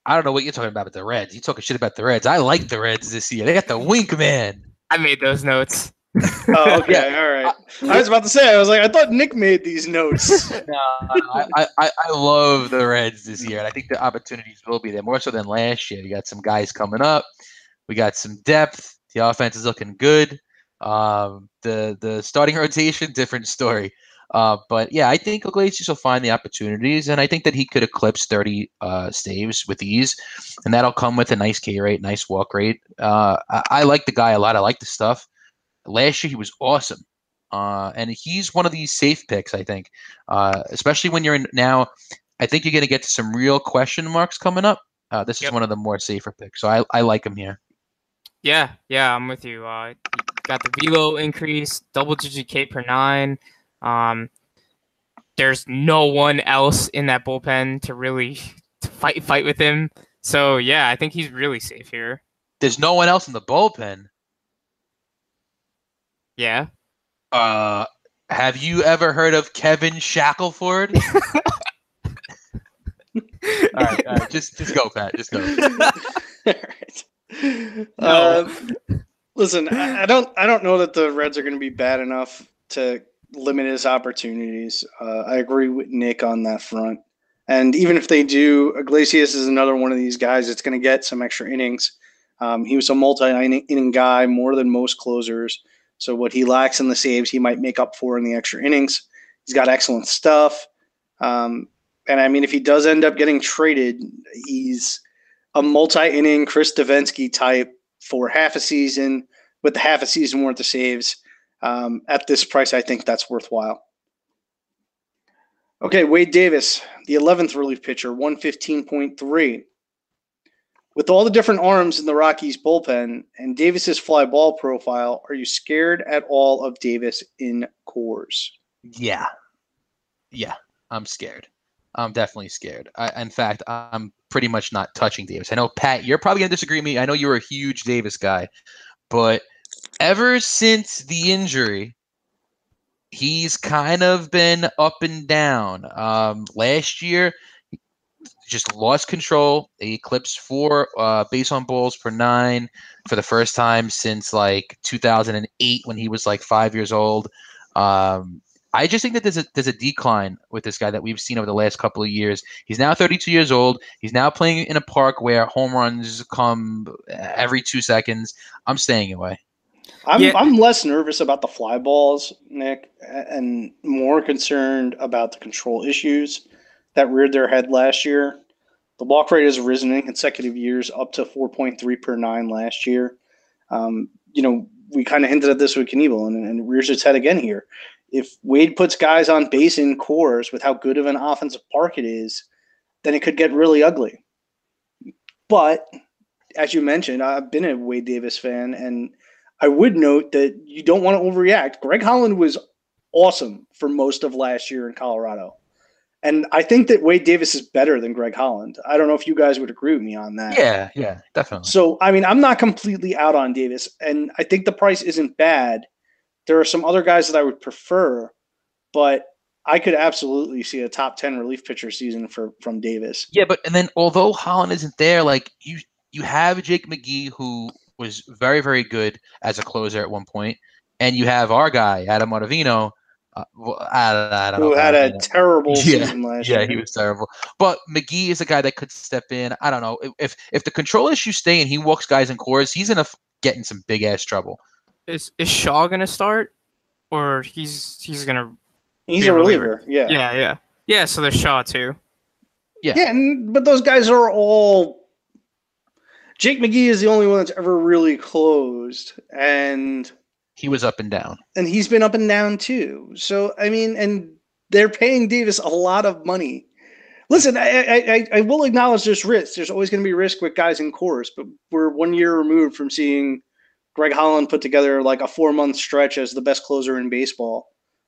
I don't know what you're talking about with the Reds. You talking shit about the Reds. I like the Reds this year. They got the wink man. I made those notes. Oh, okay. Yeah. All right. I was about to say, I was like, I thought Nick made these notes. No, I love the Reds this year, and I think the opportunities will be there more so than last year. You got some guys coming up. We got some depth. The offense is looking good. The starting rotation, different story. But yeah, I think Iglesias will find the opportunities, and I think that he could eclipse 30 saves with ease, and that'll come with a nice K rate, nice walk rate. I like the guy a lot. I like the stuff. Last year he was awesome, and he's one of these safe picks, I think, especially when you're in now. I think you're going to get to some real question marks coming up. This is one of the more safer picks, so I like him here. Yeah, I'm with you. Got the velo increase, double-digit K per nine. There's no one else in that bullpen to really fight with him. So yeah, I think he's really safe here. There's no one else in the bullpen. Yeah. Have you ever heard of Kevin Shackelford? All right. Just go, Pat. Just go. All right. Listen, I don't know that the Reds are going to be bad enough to limit his opportunities. I agree with Nick on that front. And even if they do, Iglesias is another one of these guys that's going to get some extra innings. He was a multi-inning guy, more than most closers. So what he lacks in the saves, he might make up for in the extra innings. He's got excellent stuff. And, I mean, if he does end up getting traded, he's a multi-inning Chris Davinsky type for half a season with half a season worth of saves. At this price, I think that's worthwhile. Okay, Wade Davis, the 11th relief pitcher, 115.3. With all the different arms in the Rockies bullpen and Davis's fly ball profile, are you scared at all of Davis in Coors? Yeah, I'm scared. I'm definitely scared. In fact, I'm pretty much not touching Davis. I know, Pat, you're probably going to disagree with me. I know you were a huge Davis guy, but ever since the injury, he's kind of been up and down. Last year, he just lost control. He eclipsed 4 base on balls per 9 for the first time since like 2008 when he was like 5 years old. I just think that there's a decline with this guy that we've seen over the last couple of years. He's now 32 years old. He's now playing in a park where home runs come every 2 seconds. I'm staying away. I'm less nervous about the fly balls, Nick, and more concerned about the control issues that reared their head last year. The walk rate has risen in consecutive years up to 4.3 per 9 last year. We kind of hinted at this with Knebel, and it rears its head again here. If Wade puts guys on base in Coors with how good of an offensive park it is, then it could get really ugly. But as you mentioned, I've been a Wade Davis fan, and I would note that you don't want to overreact. Greg Holland was awesome for most of last year in Colorado. And I think that Wade Davis is better than Greg Holland. I don't know if you guys would agree with me on that. Yeah, definitely. So, I mean, I'm not completely out on Davis, and I think the price isn't bad. There are some other guys that I would prefer, but I could absolutely see a top 10 relief pitcher season from Davis. Yeah, but and then although Holland isn't there, like you have Jake McGee, who was very, very good as a closer at one point, and you have our guy, Adam Ottavino, who had a terrible season last year. Yeah, he was terrible. But McGee is a guy that could step in. I don't know. If the control issues stay and he walks guys in Coors, he's going to get in some big-ass trouble. Is Shaw going to start, or he's going to? He's a reliever. Yeah. So there's Shaw too. Yeah, but those guys are all. Jake McGee is the only one that's ever really closed, and he was up and down, and he's been up and down too. So I mean, and they're paying Davis a lot of money. Listen, I will acknowledge there's risk. There's always going to be risk with guys in Coors, but we're 1 year removed from seeing Greg Holland put together like a 4-month stretch as the best closer in baseball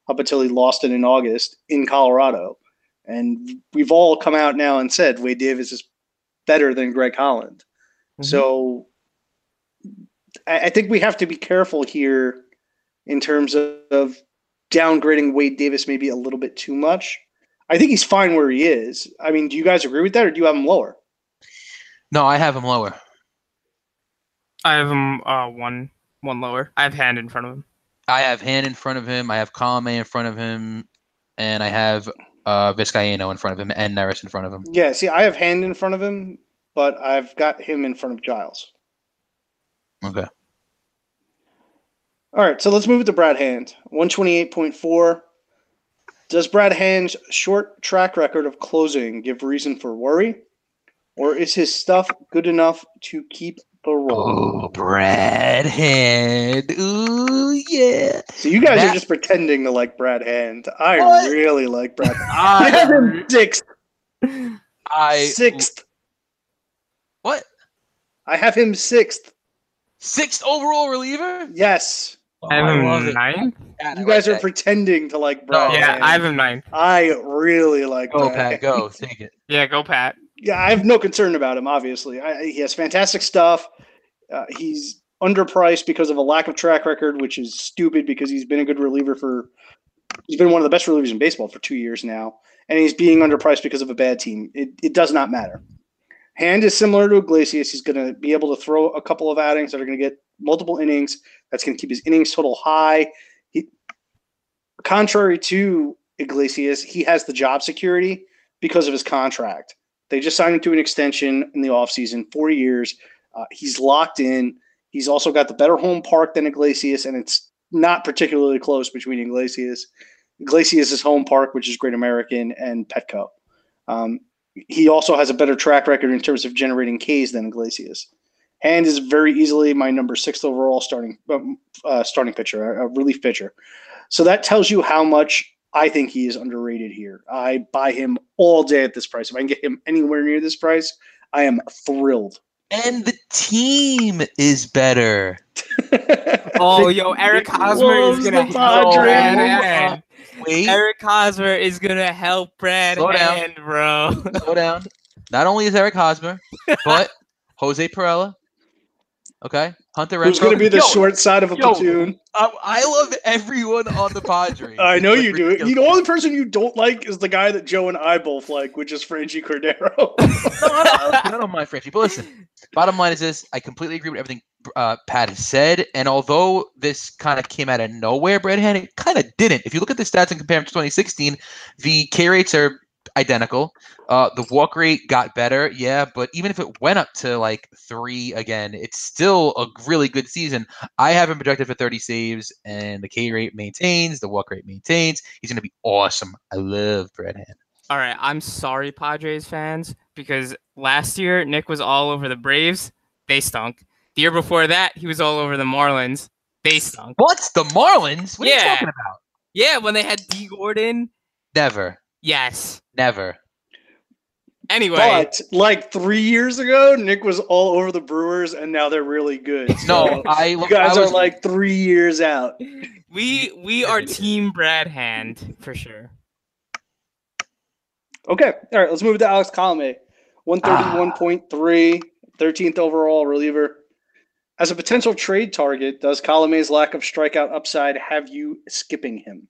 up until he lost it in August in Colorado. And we've all come out now and said Wade Davis is better than Greg Holland. Mm-hmm. So I think we have to be careful here in terms of downgrading Wade Davis maybe a little bit too much. I think he's fine where he is. I mean, do you guys agree with that, or do you have him lower? No, I have him lower. I have him one lower. I have Hand in front of him. I have Column A in front of him, and I have Vizcaíno in front of him and Neris in front of him. Yeah, see, I have Hand in front of him, but I've got him in front of Giles. Okay. All right, so let's move it to Brad Hand, 128.4. Does Brad Hand's short track record of closing give reason for worry, or is his stuff good enough to keep the roll? Oh, Brad Hand. Ooh, yeah. So you guys are just pretending to like Brad Hand. I really like Brad Hand. I have him sixth. What? I have him sixth. Sixth overall reliever? Yes. Oh, I have him 9th. You guys are pretending to like Brad Hand. I have him 9th. I really like Brad Hand. Go, Pat. Go. Take it. Yeah, go, Pat. Yeah, I have no concern about him, obviously. He has fantastic stuff. He's underpriced because of a lack of track record, which is stupid because he's been a good reliever he's been one of the best relievers in baseball for 2 years now, and he's being underpriced because of a bad team. It does not matter. Hand is similar to Iglesias. He's going to be able to throw a couple of outings that are going to get multiple innings. That's going to keep his innings total high. Contrary to Iglesias, he has the job security because of his contract. They just signed him to an extension in the offseason, 4 years. He's locked in. He's also got the better home park than Iglesias, and it's not particularly close between Iglesias' home park, which is Great American, and Petco. He also has a better track record in terms of generating Ks than Iglesias. Hand is very easily my number 6 overall starting pitcher, a relief pitcher. So that tells you how much I think he is underrated here. I buy him all day at this price. If I can get him anywhere near this price, I am thrilled. And the team is better. Oh, yo, Eric Hosmer is going to help Brad Hand. Eric Hosmer is going to help Brad Hand, bro. Slow down. Not only is Eric Hosmer, but Jose Perella. Okay, Hunter Renfroe. Who's going to be the short side of a platoon? I love everyone on the Padres. I know you do. You know, the only person you don't like is the guy that Joe and I both like, which is Franchi Cordero. I don't mind Franchi. But listen, bottom line is this. I completely agree with everything Pat has said. And although this kind of came out of nowhere, Brad Hand, it kind of didn't. If you look at the stats and compare them to 2016, the K rates are identical. The walk rate got better, yeah, but even if it went up to like 3 again, it's still a really good season. I have him projected for 30 saves, and the K rate maintains, the walk rate maintains. He's going to be awesome. I love Brad Hand. All right, I'm sorry, Padres fans, because last year Nick was all over the Braves. They stunk. The year before that, he was all over the Marlins. They stunk. What's the Marlins? What are you talking about? Yeah, when they had D. Gordon. Never. Yes. Never. Anyway. But like 3 years ago, Nick was all over the Brewers, and now they're really good. So no, you guys are like 3 years out. We are team Brad Hand for sure. Okay. All right. Let's move to Alex Colomé. 131.3, 13th overall reliever. As a potential trade target, does Colomé's lack of strikeout upside have you skipping him?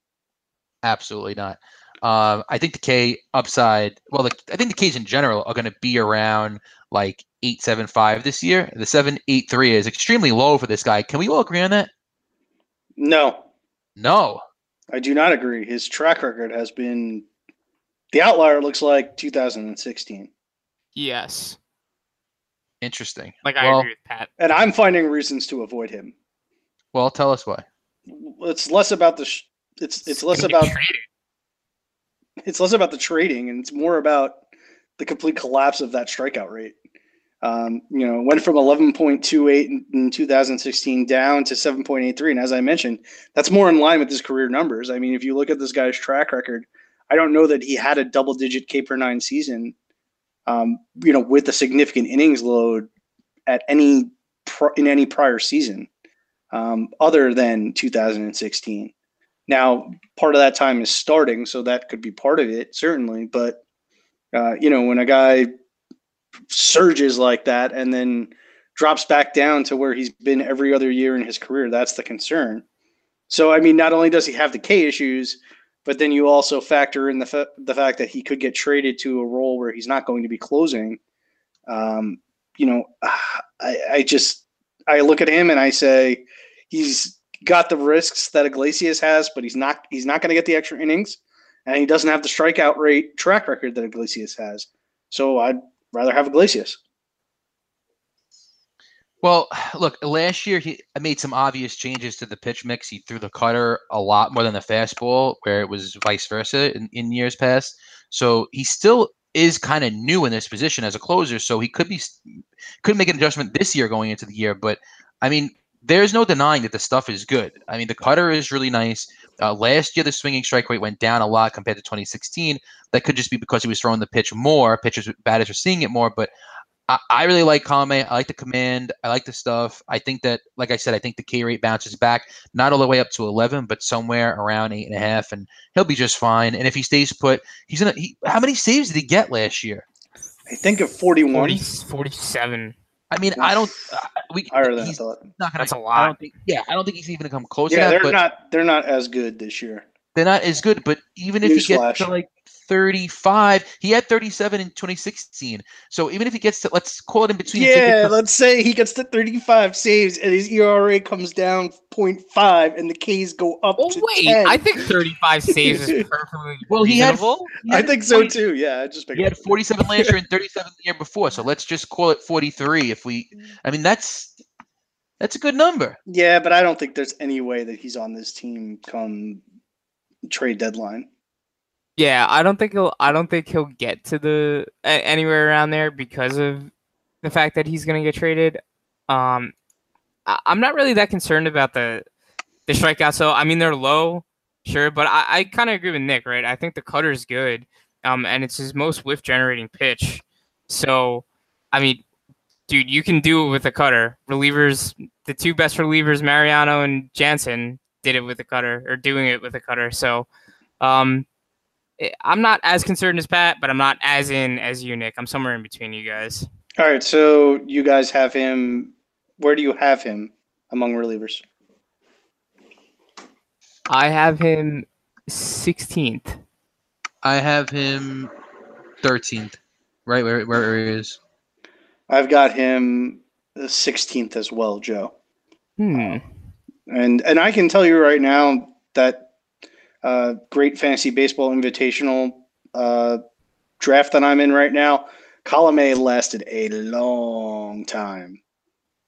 Absolutely not. I think the K upside, well, I think the Ks in general are going to be around like 8.75 this year. The 7.83 is extremely low for this guy. Can we all agree on that? No. I do not agree. His track record has been, the outlier looks like 2016. Yes. Interesting. I agree with Pat. And I'm finding reasons to avoid him. Well, tell us why. It's less about the, it's less about the trading, and it's more about the complete collapse of that strikeout rate. It went from 11.28 in 2016 down to 7.83. And as I mentioned, that's more in line with his career numbers. I mean, if you look at this guy's track record, I don't know that he had a double-digit K per nine season, with a significant innings load at in any prior season other than 2016. Now, part of that time is starting, so that could be part of it, certainly. But, when a guy surges like that and then drops back down to where he's been every other year in his career, that's the concern. So, I mean, not only does he have the K issues, but then you also factor in the fact that he could get traded to a role where he's not going to be closing. I look at him and I say he's got the risks that Iglesias has, but he's not going to get the extra innings, and he doesn't have the strikeout rate track record that Iglesias has. So I'd rather have Iglesias. Well, look, last year he made some obvious changes to the pitch mix. He threw the cutter a lot more than the fastball, where it was vice versa in years past. So he still is kind of new in this position as a closer, so he could make an adjustment this year going into the year. But, I mean, there's no denying that the stuff is good. I mean, the cutter is really nice. Last year, the swinging strike rate went down a lot compared to 2016. That could just be because he was throwing the pitch more. Batters are seeing it more. But I really like Colomé. I like the command. I like the stuff. I think that, like I said, I think the K rate bounces back, not all the way up to 11, but somewhere around 8.5, and he'll be just fine. And if he stays put, he's gonna. How many saves did he get last year? I think of 41. 47. I mean, I don't. Higher than I thought. That's a lot. I don't think he's even come close. Yeah, they're not as good this year. They're not as good, but even if he gets to like 35, he had 37 in 2016. So even if he gets to, let's call it in between. Yeah, let's say he gets to 35 saves and his ERA comes down 0.5 and the Ks go up. Oh wait, 10. I think 35 saves is perfectly reasonable. I think so too. Yeah, he had 47 last year and 37 the year before. So let's just call it 43. If we, I mean, that's. That's a good number. Yeah, but I don't think there's any way that he's on this team come trade deadline. Yeah, I don't think he'll get to the anywhere around there because of the fact that he's going to get traded. I'm not really that concerned about the strikeouts. So I mean, they're low, sure, but I kind of agree with Nick, right? I think the cutter's good, and it's his most whiff-generating pitch. So, I mean, dude, you can do it with a cutter. Relievers, the two best relievers, Mariano and Jansen, did it with a cutter, or doing it with a cutter. So, I'm not as concerned as Pat, but I'm not as in as you, Nick. I'm somewhere in between you guys. All right, so you guys have him. Where do you have him among relievers? I have him 16th. I have him 13th, right where he is. I've got him 16th as well, Joe. And I can tell you right now that great fantasy baseball invitational draft that I'm in right now, column A lasted a long time.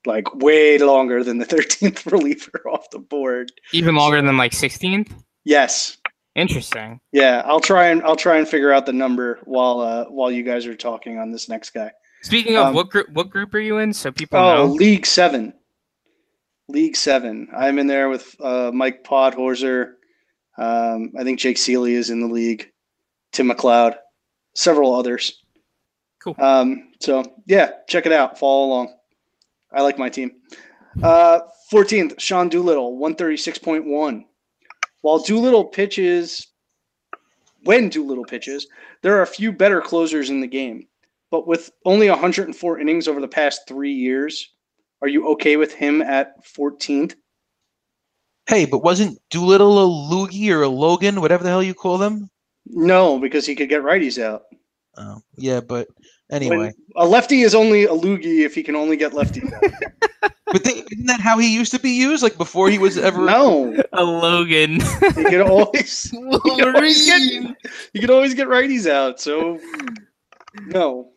Like way longer than the 13th reliever off the board. Even longer than like 16th? Yes. Interesting. Yeah, I'll try and figure out the number while you guys are talking on this next guy. Speaking of what group are you in? So people know. League 7. I'm in there with Mike Podhorzer. I think Jake Seeley is in the league. Tim McLeod, several others. Cool. So yeah, check it out. Follow along. I like my team. 14th, Sean Doolittle, 136.1. When Doolittle pitches, there are a few better closers in the game. But with only 104 innings over the past 3 years, are you okay with him at 14th? Hey, but wasn't Doolittle a Loogie or a Logan, whatever the hell you call them? No, because he could get righties out. Oh, yeah, but anyway. When a lefty is only a Loogie if he can only get lefty. But isn't that how he used to be used? Like before he was ever... No. A Logan. He could always get righties out, so... No.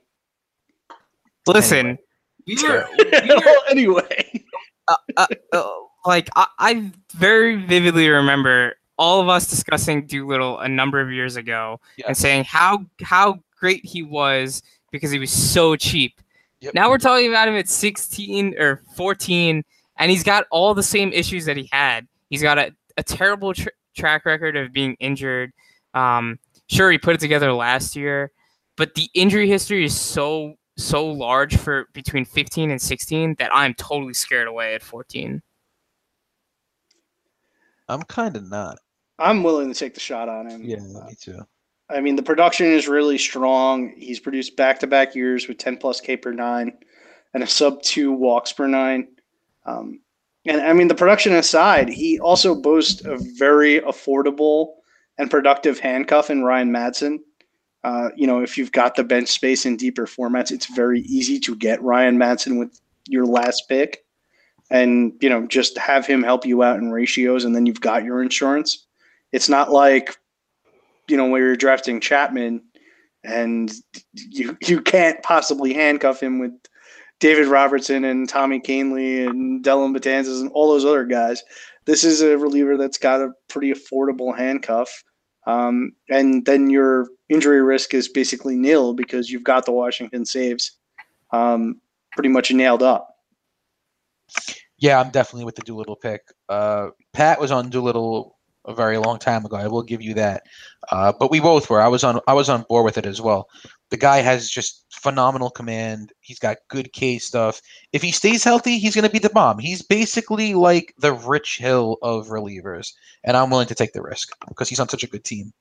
Listen. Anyway. Like, I very vividly remember all of us discussing Doolittle a number of years ago and saying how great he was because he was so cheap. Yep. Now we're talking about him at 16 or 14, and he's got all the same issues that he had. He's got a terrible track record of being injured. Sure, he put it together last year, but the injury history is so large for between 15 and 16 that I'm totally scared away at 14. I'm kind of not. I'm willing to take the shot on him. Yeah, me too. I mean, the production is really strong. He's produced back-to-back years with 10-plus K per nine and a sub-2 walks per nine. And, I mean, the production aside, he also boasts a very affordable and productive handcuff in Ryan Madsen. You know, if you've got the bench space in deeper formats, it's very easy to get Ryan Madsen with your last pick and, you know, just have him help you out in ratios, and then you've got your insurance. It's not like, you know, where you're drafting Chapman and you can't possibly handcuff him with David Robertson and Tommy Kahnle and Dellin Betanzas and all those other guys. This is a reliever that's got a pretty affordable handcuff. And then your injury risk is basically nil because you've got the Washington saves pretty much nailed up. Yeah, I'm definitely with the Doolittle pick. Pat was on Doolittle a very long time ago. I will give you that. But we both were. I was on board with it as well. The guy has just phenomenal command. He's got good K stuff. If he stays healthy, he's going to be the bomb. He's basically like the Rich Hill of relievers, and I'm willing to take the risk because he's on such a good team.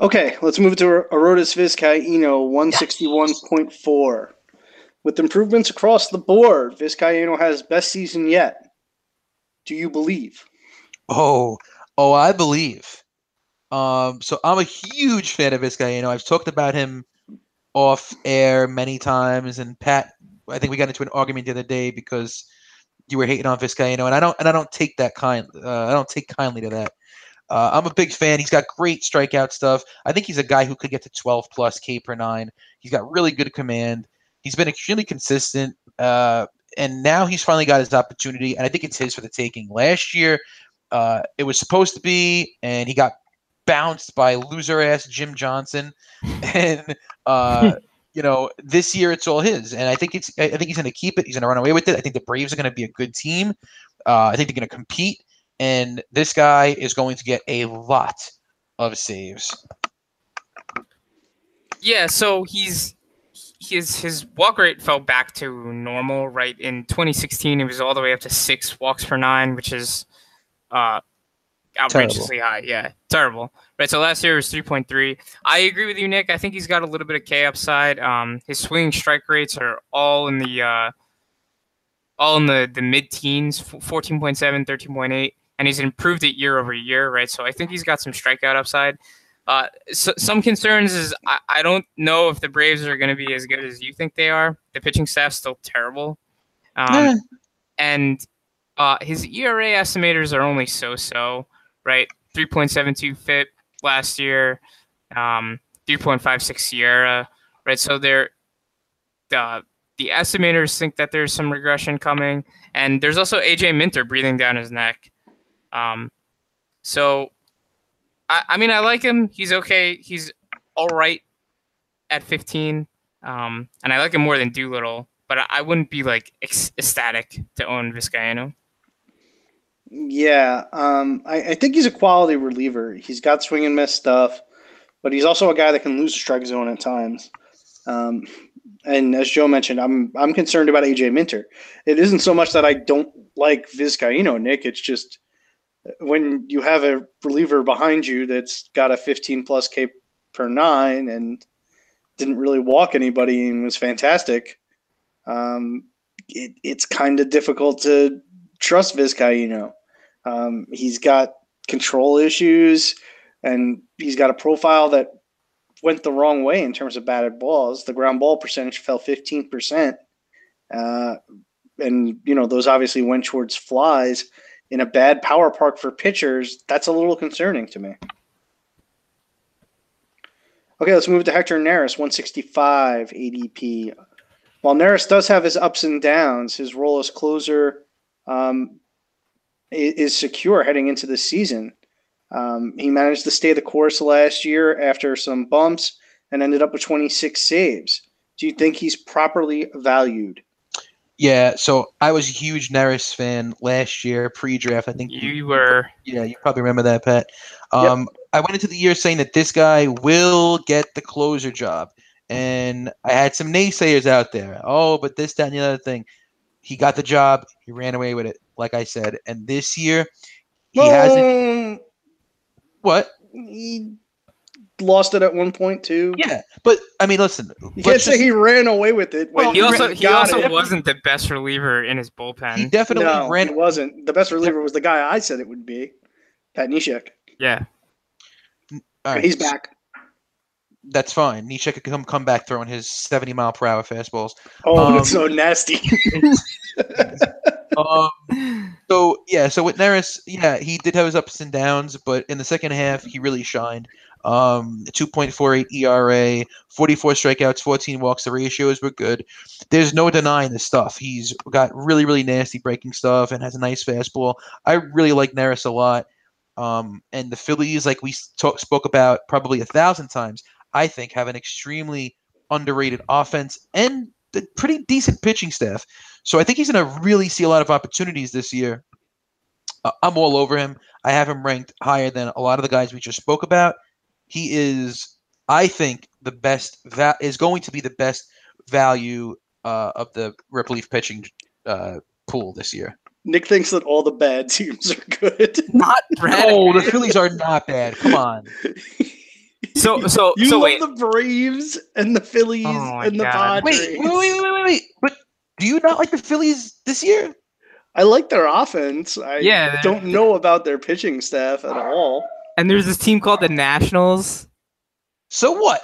Okay, let's move to Arodys Vizcaíno, 161.4. With improvements across the board, Vizcaíno has best season yet. Do you believe? Oh, I believe. So I'm a huge fan of Vizcaíno. I've talked about him off air many times, and Pat, I think we got into an argument the other day because you were hating on Vizcaíno, and I don't take that I don't take kindly to that. I'm a big fan. He's got great strikeout stuff. I think he's a guy who could get to 12 plus K per nine. He's got really good command. He's been extremely consistent, and now he's finally got his opportunity, and I think it's his for the taking. Last year, it was supposed to be, and he got bounced by loser-ass Jim Johnson, and you know, this year it's all his, and I think he's going to keep it. He's going to run away with it. I think the Braves are going to be a good team. I think they're going to compete, and this guy is going to get a lot of saves. Yeah, so his walk rate fell back to normal, right? In 2016, it was all the way up to 6 walks per 9, which is outrageously high. Yeah, terrible. Right, so last year it was 3.3. I agree with you, Nick. I think he's got a little bit of K upside. His swinging strike rates are all in the mid-teens, 14.7, 13.8, and he's improved it year over year, right? So I think he's got some strikeout upside. So some concerns is I don't know if the Braves are going to be as good as you think they are. The pitching staff's still terrible. And his ERA estimators are only so-so, right? 3.72 FIP last year, 3.56 Sierra, right? So they're the estimators think that there's some regression coming, and there's also AJ Minter breathing down his neck. So, I mean, I like him. He's okay. He's all right at 15, and I like him more than Doolittle, but I wouldn't be, like, ecstatic to own Vizcaíno. Yeah, I think he's a quality reliever. He's got swing and miss stuff, but he's also a guy that can lose the strike zone at times. And as Joe mentioned, I'm concerned about AJ Minter. It isn't so much that I don't like Vizcaíno, Nick. It's just when you have a reliever behind you that's got a 15-plus K per 9 and didn't really walk anybody and was fantastic, it's kind of difficult to trust Vizcaíno. He's got control issues, and he's got a profile that went the wrong way in terms of batted balls. The ground ball percentage fell 15%. And, you know, those obviously went towards flies. In a bad power park for pitchers, that's a little concerning to me. Okay, let's move to Hector Neris, 165 ADP. While Neris does have his ups and downs, his role as closer is secure heading into the season. He managed to stay the course last year after some bumps and ended up with 26 saves. Do you think he's properly valued? Yeah, so I was a huge Neris fan last year, pre-draft. I think you were. Yeah, you probably remember that, Pat. Yep. I went into the year saying that this guy will get the closer job. And I had some naysayers out there. Oh, but this, that, and the other thing. He got the job. He ran away with it, like I said. And this year, he hasn't. What? He lost it at 1.2. Yeah, but I mean, listen. You can't say he ran away with it. Well, he also wasn't the best reliever in his bullpen. He definitely ran. He wasn't. The best reliever was the guy I said it would be, Pat Neshek. Yeah. All right. He's back. That's fine. Neshek could come back throwing his 70-mile-per-hour fastballs. Oh, that's so nasty. So with Neris, he did have his ups and downs, but in the second half, he really shined. 2.48 ERA, 44 strikeouts, 14 walks. The ratios were good. There's no denying the stuff. He's got really, really nasty breaking stuff and has a nice fastball. I really like Neris a lot. And the Phillies, like we spoke about probably 1,000 times, I think have an extremely underrated offense and a pretty decent pitching staff. So I think he's going to really see a lot of opportunities this year. I'm all over him. I have him ranked higher than a lot of the guys we just spoke about. He is, I think, the best is going to be the best value of the relief pitching pool this year. Nick thinks that all the bad teams are good. Not bad. No, the Phillies are not bad. Come on. So wait. The Braves and the Phillies and the Padres. Wait. But do you not like the Phillies this year? I like their offense. I don't know about their pitching staff at all. And there's this team called the Nationals. So what?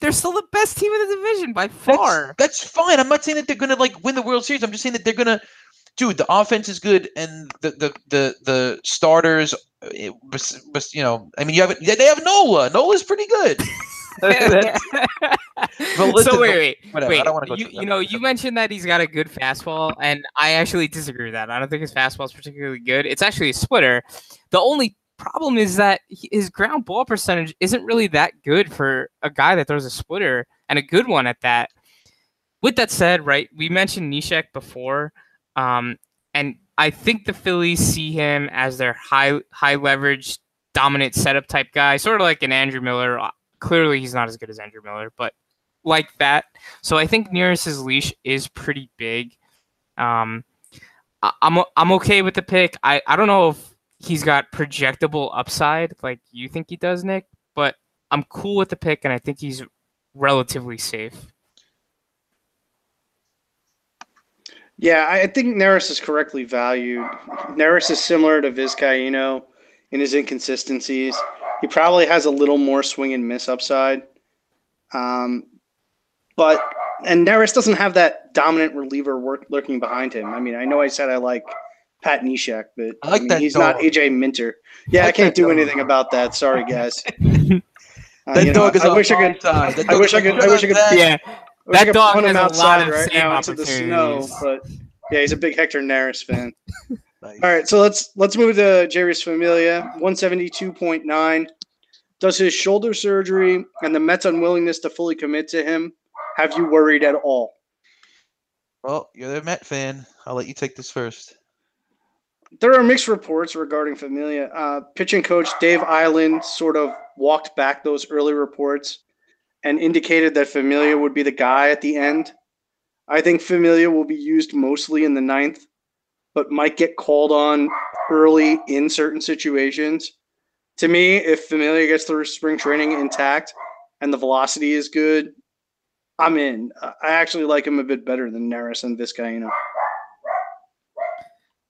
They're still the best team in the division by far. That's fine. I'm not saying that they're going to win the World Series. I'm just saying that they're going to – dude, the offense is good, and the starters – you know, I mean, they have Nola. Nola's pretty good. So wait. I don't want to go through that. You know, you mentioned that he's got a good fastball, and I actually disagree with that. I don't think his fastball is particularly good. It's actually a splitter. The only problem is that his ground ball percentage isn't really that good for a guy that throws a splitter, and a good one at that. With that said, right, we mentioned Neshek before, and I think the Phillies see him as their high leverage, dominant setup type guy, sort of like an Andrew Miller. Clearly, he's not as good as Andrew Miller, but like that. So I think Neris's leash is pretty big. I'm okay with the pick. I don't know if he's got projectable upside like you think he does, Nick, but I'm cool with the pick, and I think he's relatively safe. Yeah, I think Neris is correctly valued. Neris is similar to Vizcaíno in his inconsistencies. He probably has a little more swing and miss upside. And Neris doesn't have that dominant reliever lurking behind him. I mean, I know I said I like Pat Neshek, but he's dog. Not AJ Minter. Yeah, I can't do dog. Anything about that. Sorry, guys. I wish I could. Yeah, that dog has a lot of right same opportunities. Snow, but yeah, he's a big Hector Neris fan. Nice. All right, so let's move to Jerry's Familia, 172.9. Does his shoulder surgery and the Mets' unwillingness to fully commit to him have you worried at all? Well, you're the Met fan. I'll let you take this first. There are mixed reports regarding Familia. Pitching coach Dave Island sort of walked back those early reports and indicated that Familia would be the guy at the end. I think Familia will be used mostly in the ninth, but might get called on early in certain situations. To me, if Familia gets through spring training intact and the velocity is good, I'm in. I actually like him a bit better than Neris and Vizcaíno.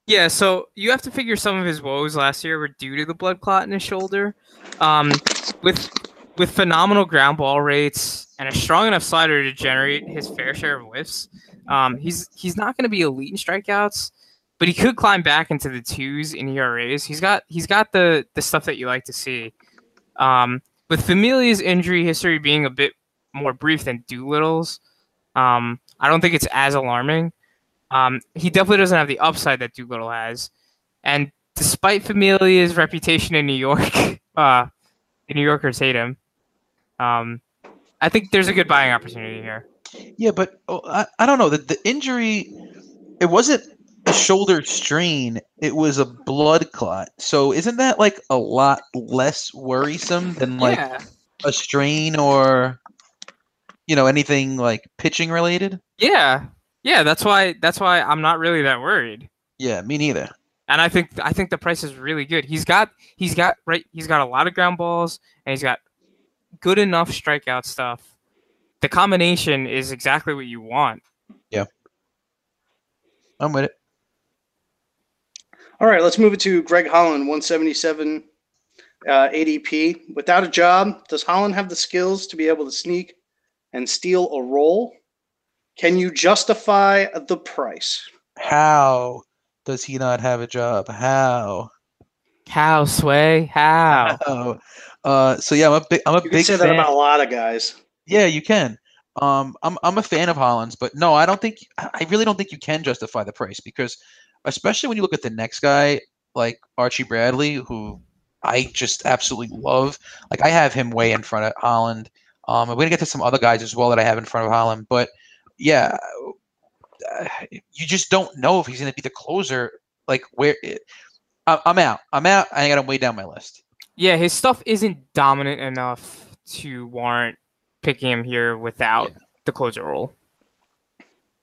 Yeah, so you have to figure some of his woes last year were due to the blood clot in his shoulder. With phenomenal ground ball rates and a strong enough slider to generate his fair share of whiffs, he's not going to be elite in strikeouts, but he could climb back into the twos in ERAs. He's got the stuff that you like to see. With Familia's injury history being a bit more brief than Doolittle's, I don't think it's as alarming. He definitely doesn't have the upside that Doolittle has. And despite Familia's reputation in New York, the New Yorkers hate him. I think there's a good buying opportunity here. Yeah, but I don't know. The injury, it wasn't a shoulder strain. It was a blood clot. So isn't that like a lot less worrisome than like a strain or, you know, anything like pitching related? Yeah, that's why I'm not really that worried. Yeah, me neither. And I think the price is really good. He's got a lot of ground balls and he's got good enough strikeout stuff. The combination is exactly what you want. Yeah. I'm with it. All right, let's move it to Greg Holland, 177 ADP. Without a job, does Holland have the skills to be able to sneak and steal a role? Can you justify the price? How does he not have a job? How, Sway? How? So yeah, I'm a big fan. You can say that about a lot of guys. Yeah, you can. I'm a fan of Holland's, but no, I really don't think you can justify the price because, especially when you look at the next guy like Archie Bradley, who I just absolutely love. Like I have him way in front of Holland. We're gonna get to some other guys as well that I have in front of Holland, but. Yeah, you just don't know if he's going to be the closer. Like, where – I'm out. I got him way down my list. Yeah, his stuff isn't dominant enough to warrant picking him here without the closer role,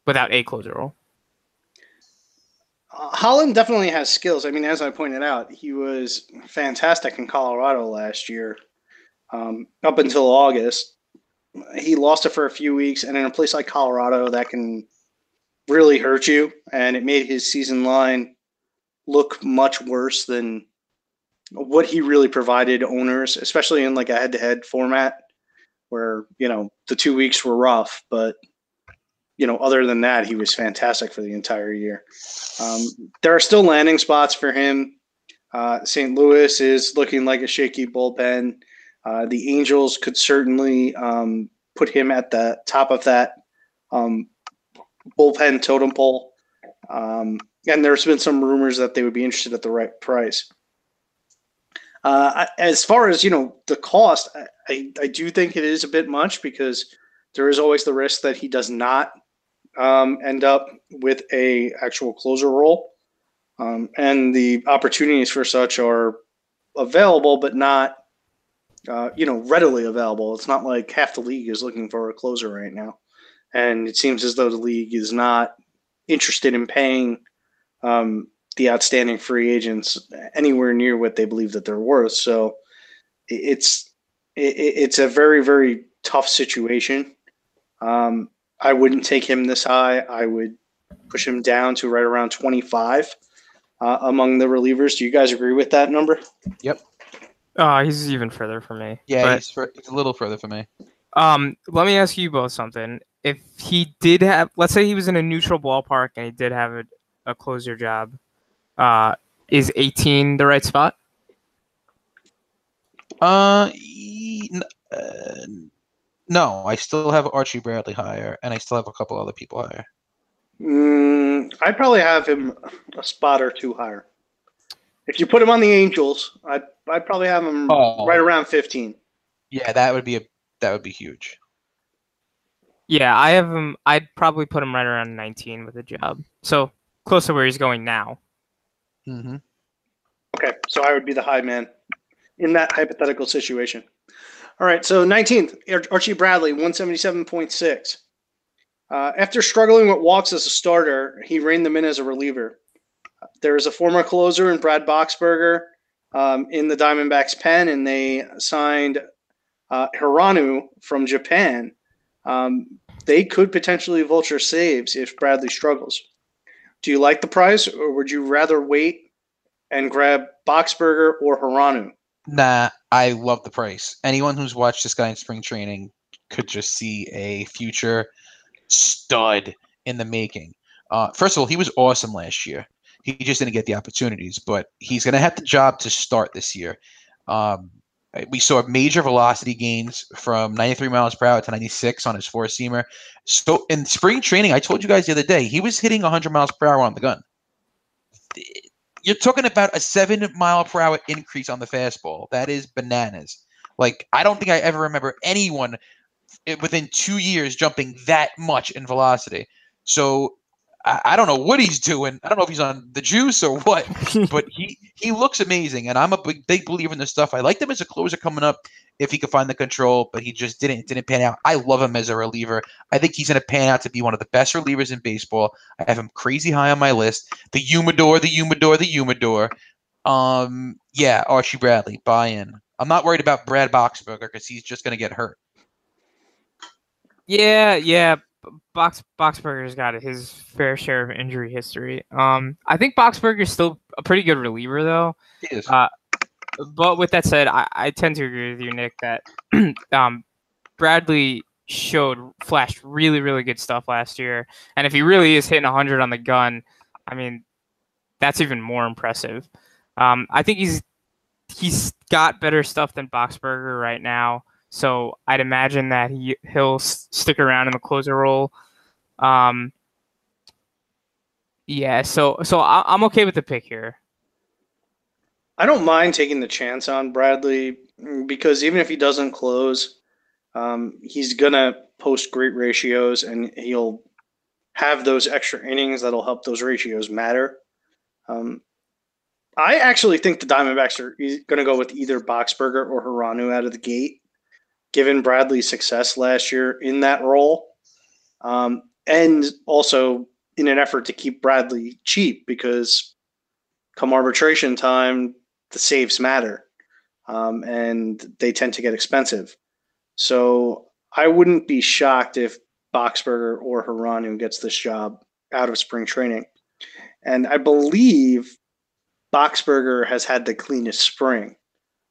without a closer role. Holland definitely has skills. I mean, as I pointed out, he was fantastic in Colorado last year up until August. He lost it for a few weeks, and in a place like Colorado, that can really hurt you. And it made his season line look much worse than what he really provided owners, especially in like a head-to-head format where, you know, the 2 weeks were rough. But, you know, other than that, he was fantastic for the entire year. There are still landing spots for him. St. Louis is looking like a shaky bullpen. The Angels could certainly put him at the top of that bullpen totem pole. And there's been some rumors that they would be interested at the right price. As far as, you know, the cost, I do think it is a bit much because there is always the risk that he does not end up with a actual closer role. And the opportunities for such are available, but not, readily available. It's not like half the league is looking for a closer right now. And it seems as though the league is not interested in paying the outstanding free agents anywhere near what they believe that they're worth. So it's a very, very tough situation. I wouldn't take him this high. I would push him down to right around 25 among the relievers. Do you guys agree with that number? Yep. He's even further for me. Yeah, he's a little further for me. Let me ask you both something. If he did have, let's say he was in a neutral ballpark and he did have a closer job, is 18 the right spot? No, I still have Archie Bradley higher, and I still have a couple other people higher. I'd probably have him a spot or two higher. If you put him on the Angels, I'd probably have him right around 15. Yeah, that would be huge. Yeah, I have him. I'd probably put him right around 19 with a job. So close to where he's going now. Mm-hmm. Okay, so I would be the high man in that hypothetical situation. All right, so 19th, Archie Bradley, 177.6. After struggling with walks as a starter, he reined them in as a reliever. There is a former closer in Brad Boxberger in the Diamondbacks' pen, and they signed Hirano from Japan. They could potentially vulture saves if Bradley struggles. Do you like the price, or would you rather wait and grab Boxberger or Hirano? Nah, I love the price. Anyone who's watched this guy in spring training could just see a future stud in the making. First of all, he was awesome last year. He just didn't get the opportunities, but he's going to have the job to start this year. We saw major velocity gains from 93 miles per hour to 96 on his four-seamer. So in spring training, I told you guys the other day, he was hitting 100 miles per hour on the gun. You're talking about a 7-mile-per-hour increase on the fastball. That is bananas. Like, I don't think I ever remember anyone within 2 years jumping that much in velocity. So I don't know what he's doing. I don't know if he's on the juice or what, but he looks amazing, and I'm a big believer in this stuff. I liked him as a closer coming up if he could find the control, but he just didn't pan out. I love him as a reliever. I think he's going to pan out to be one of the best relievers in baseball. I have him crazy high on my list. The humidor. Yeah, Archie Bradley, buy in. I'm not worried about Brad Boxberger because he's just going to get hurt. Yeah. Boxberger's got his fair share of injury history. I think Boxberger's still a pretty good reliever, though. He is. But with that said, I tend to agree with you, Nick, that Bradley flashed really, really good stuff last year. And if he really is hitting 100 on the gun, I mean, that's even more impressive. I think he's got better stuff than Boxberger right now. So I'd imagine that he'll stick around in the closer role. So I'm okay with the pick here. I don't mind taking the chance on Bradley because even if he doesn't close, he's going to post great ratios and he'll have those extra innings that'll help those ratios matter. I actually think the Diamondbacks are going to go with either Boxberger or Hirano out of the gate, given Bradley's success last year in that role, and also in an effort to keep Bradley cheap because come arbitration time, the saves matter, and they tend to get expensive. So I wouldn't be shocked if Boxberger or Hirano gets this job out of spring training. And I believe Boxberger has had the cleanest spring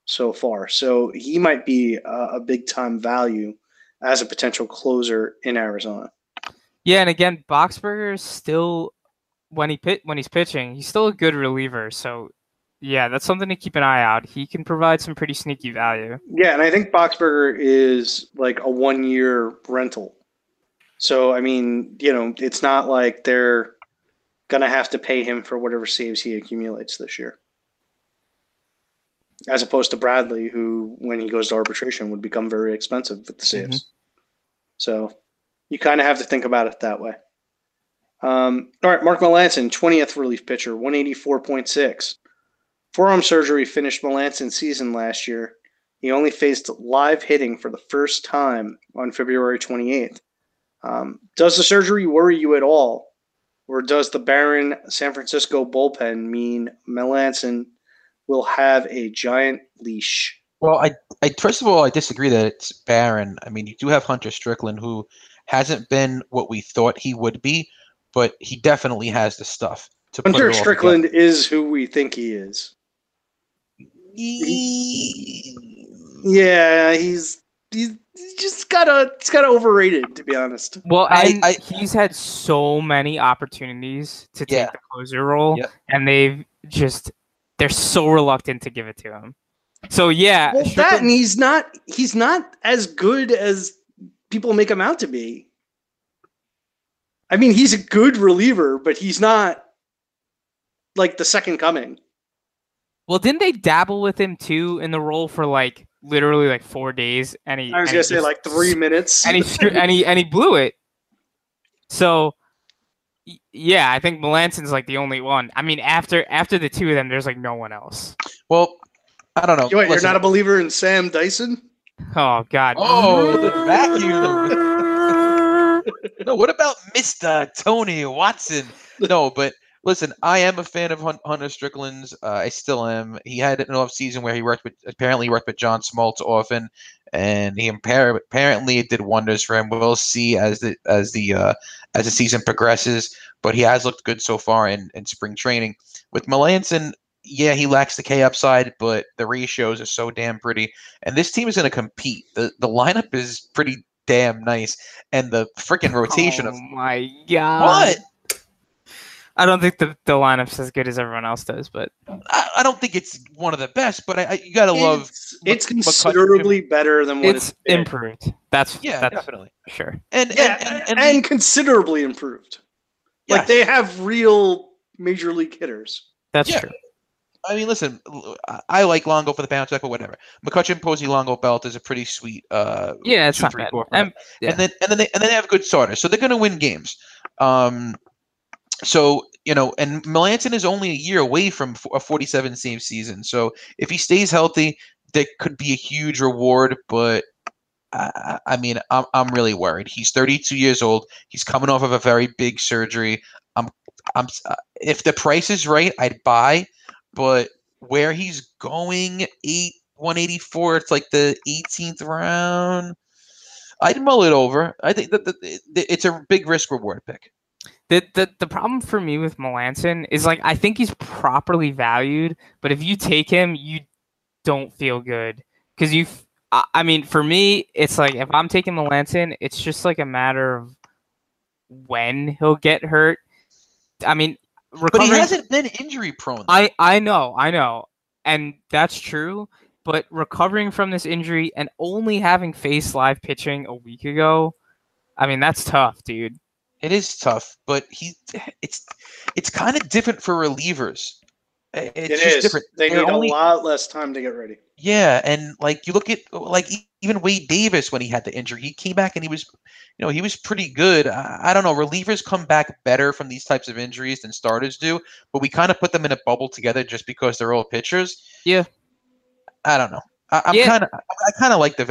so far. So he might be a big-time value as a potential closer in Arizona. Yeah, and again, Boxberger is still, when he's pitching, he's still a good reliever. So Yeah, that's something to keep an eye out. He can provide some pretty sneaky value. Yeah, and I think Boxberger is like a one-year rental. So, I mean, you know, it's not like they're going to have to pay him for whatever saves he accumulates this year. As opposed to Bradley, who, when he goes to arbitration, would become very expensive with the saves. Mm-hmm. So you kind of have to think about it that way. All right, Mark Melancon, 20th relief pitcher, 184.6. Forearm surgery finished Melanson's season last year. He only faced live hitting for the first time on February 28th. Does the surgery worry you at all, or does the barren San Francisco bullpen mean Melancon will have a giant leash? Well, I first of all, I disagree that it's barren. I mean, you do have Hunter Strickland, who hasn't been what we thought he would be, but he definitely has the stuff to put it all together. Hunter Strickland is who we think he is. Yeah, he's just got overrated, to be honest. Well, he's had so many opportunities to take the closer role, and they're so reluctant to give it to him. So yeah, well, that, and he's not as good as people make him out to be. I mean, he's a good reliever, but he's not like the second coming. Well, didn't they dabble with him too in the role for like literally like 4 days? And he, I was gonna say like 3 minutes, and he blew it. So yeah, I think Melanson's like the only one. I mean, after the two of them, there's like no one else. Well, I don't know. You're not a believer in Sam Dyson? Oh, God. Oh, the vacuum. No, what about Mr. Tony Watson? No, but listen, I am a fan of Hunter Strickland's. I still am. He had an off season where he apparently worked with John Smoltz often, and he apparently it did wonders for him. We'll see as the season progresses, but he has looked good so far in spring training. With Melancon, yeah, he lacks the K upside, but the ratios are so damn pretty. And this team is going to compete. The lineup is pretty damn nice. And the freaking rotation of... Oh, my God. What? I don't think the lineup's as good as everyone else does, but... I don't think it's one of the best, but you got to love... It's considerably better than what it's been. Improved. That's definitely. Sure. And considerably improved. Yes. Like, they have real major league hitters. That's true. I mean, listen, I like Longo for the bounce back, but whatever. McCutchen, Posey, Longo, Belt is a pretty sweet. It's not bad. And then they have good starters, so they're going to win games. So you know, and Melancon is only a year away from a 47 save season. So if he stays healthy, that could be a huge reward. But I mean, I'm really worried. He's 32 years old. He's coming off of a very big surgery. I'm. If the price is right, I'd buy. But where he's going, 184, it's like the 18th round. I'd mull it over. I think that it's a big risk-reward pick. The problem for me with Melancon is, like, I think he's properly valued, but if you take him, you don't feel good. Because for me, it's like if I'm taking Melancon, it's just like a matter of when he'll get hurt. I mean... Recovering, but he hasn't been injury prone. I know. And that's true. But recovering from this injury and only having faced live pitching a week ago, I mean, that's tough, dude. It is tough, but it's kind of different for relievers. It's just different. They need a lot less time to get ready. Yeah, and like you look at like even Wade Davis when he had the injury, he came back and he was pretty good. I don't know. Relievers come back better from these types of injuries than starters do, but we kind of put them in a bubble together just because they're all pitchers. Yeah, I don't know. I kind of like the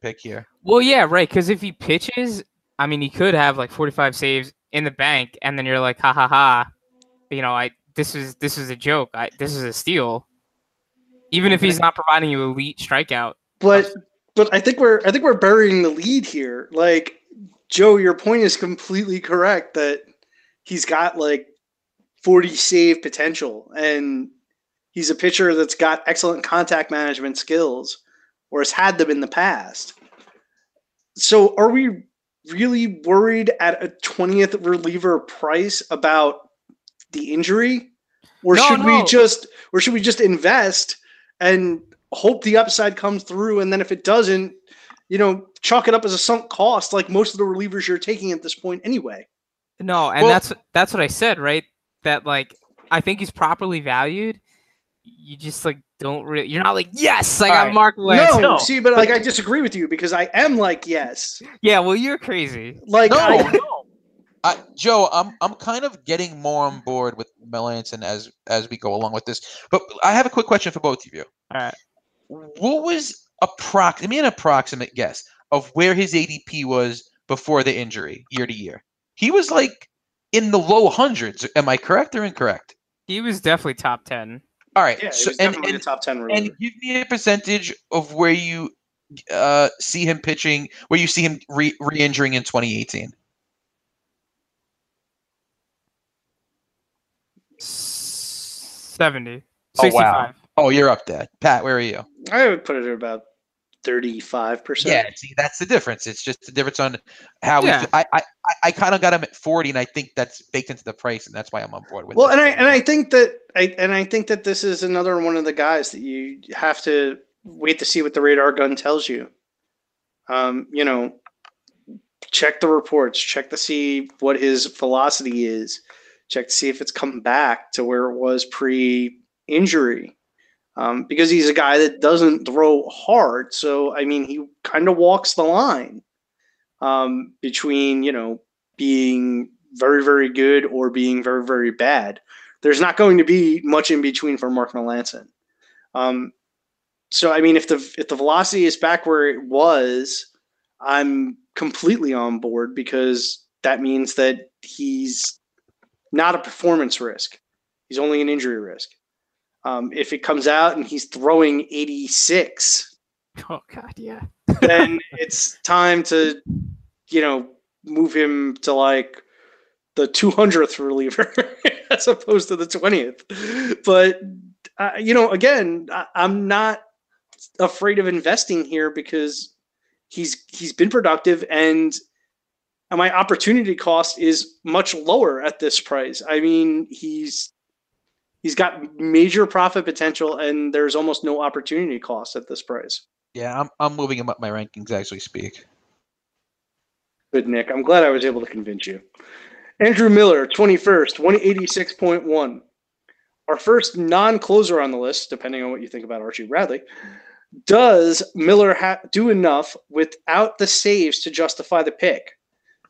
pick here. Well, yeah, right. Because if he pitches, I mean, he could have like 45 saves in the bank, and then you're like, ha ha ha, you know, this is a joke. This is a steal. Even if he's not providing you elite strikeout. But I think we're burying the lead here. Like, Joe, your point is completely correct that he's got like 40 save potential, and he's a pitcher that's got excellent contact management skills, or has had them in the past. So are we really worried at a 20th reliever price about the injury? Or should we just invest and hope the upside comes through, and then if it doesn't, chalk it up as a sunk cost like most of the relievers you're taking at this point anyway? No, and that's what I said, right? That I think he's properly valued. You just you're not yes, I got Mark Melancon. No, see, but I disagree with you because I am yes. Yeah, well, you're crazy. Joe, I'm kind of getting more on board with Melancon as we go along with this. But I have a quick question for both of you. All right. What was an approximate guess of where his ADP was before the injury year to year? He was in the low hundreds. Am I correct or incorrect? He was definitely top 10. All right. Yeah, so, definitely a top 10 reliever. And give me a percentage of where you see him pitching, where you see him re-injuring in 2018. 70. 65. Oh, wow. Oh, you're up there. Pat, where are you? I would put it at about 35%. Yeah, see, that's the difference. It's just the difference on how we. I kind of got him at 40, and I think that's baked into the price, and that's why I'm on board with. Well, that. I think that this is another one of the guys that you have to wait to see what the radar gun tells you. Check the reports, check to see what his velocity is, check to see if it's come back to where it was pre-injury. Because he's a guy that doesn't throw hard. So, he kind of walks the line between, being very, very good or being very, very bad. There's not going to be much in between for Mark Melancon. If the velocity is back where it was, I'm completely on board because that means that he's not a performance risk. He's only an injury risk. If it comes out and he's throwing 86, oh God, yeah, then it's time to, move him to the 200th reliever as opposed to the 20th. But I'm not afraid of investing here because he's been productive and my opportunity cost is much lower at this price. He's got major profit potential, and there's almost no opportunity cost at this price. Yeah, I'm moving him up my rankings as we speak. Good, Nick. I'm glad I was able to convince you. Andrew Miller, 21st, 186.1. Our first non-closer on the list, depending on what you think about Archie Bradley. Does Miller do enough without the saves to justify the pick?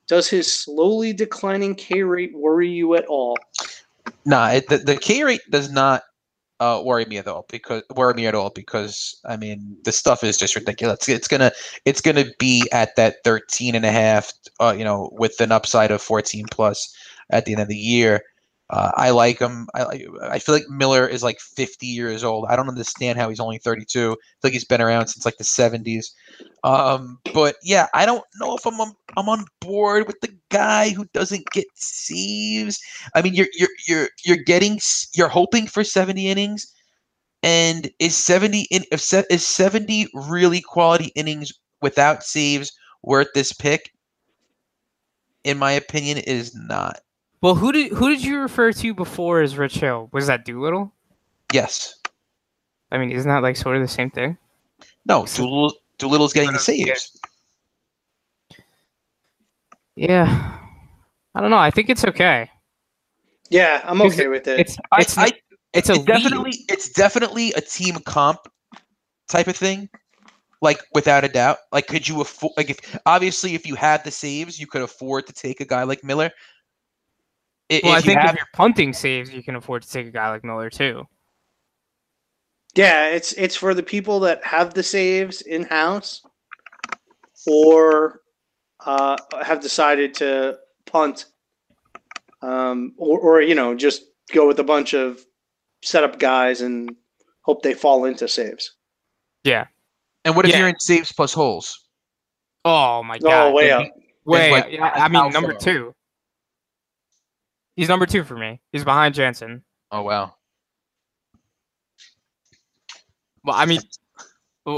Does his slowly declining K rate worry you at all? Nah, the K rate does not worry me at all because the stuff is just ridiculous. It's gonna be at that 13.5, with an upside of 14 plus at the end of the year. I like him. I feel like Miller is 50 years old. I don't understand how he's only 32. I feel like he's been around since the 70s. But yeah, I don't know if I'm on board with the guy who doesn't get saves. You're hoping for 70 innings, and is 70 really quality innings without saves worth this pick? In my opinion, it is not. Well, who did you refer to before as Rich Hill? Was that Doolittle? Yes. Isn't that sort of the same thing? No, Doolittle's getting the saves. Yeah. I don't know. I think it's okay. Yeah, I'm okay with it. It's definitely a team comp type of thing. Without a doubt. Could you afford if you had the saves, you could afford to take a guy like Miller. If you're punting saves, you can afford to take a guy like Miller too. Yeah, it's for the people that have the saves in house, or have decided to punt, or just go with a bunch of setup guys and hope they fall into saves. Yeah, and what if you're in saves plus holes? Oh my God! Oh, way up. Yeah, number two. He's number two for me. He's behind Jansen. Oh, wow. Well,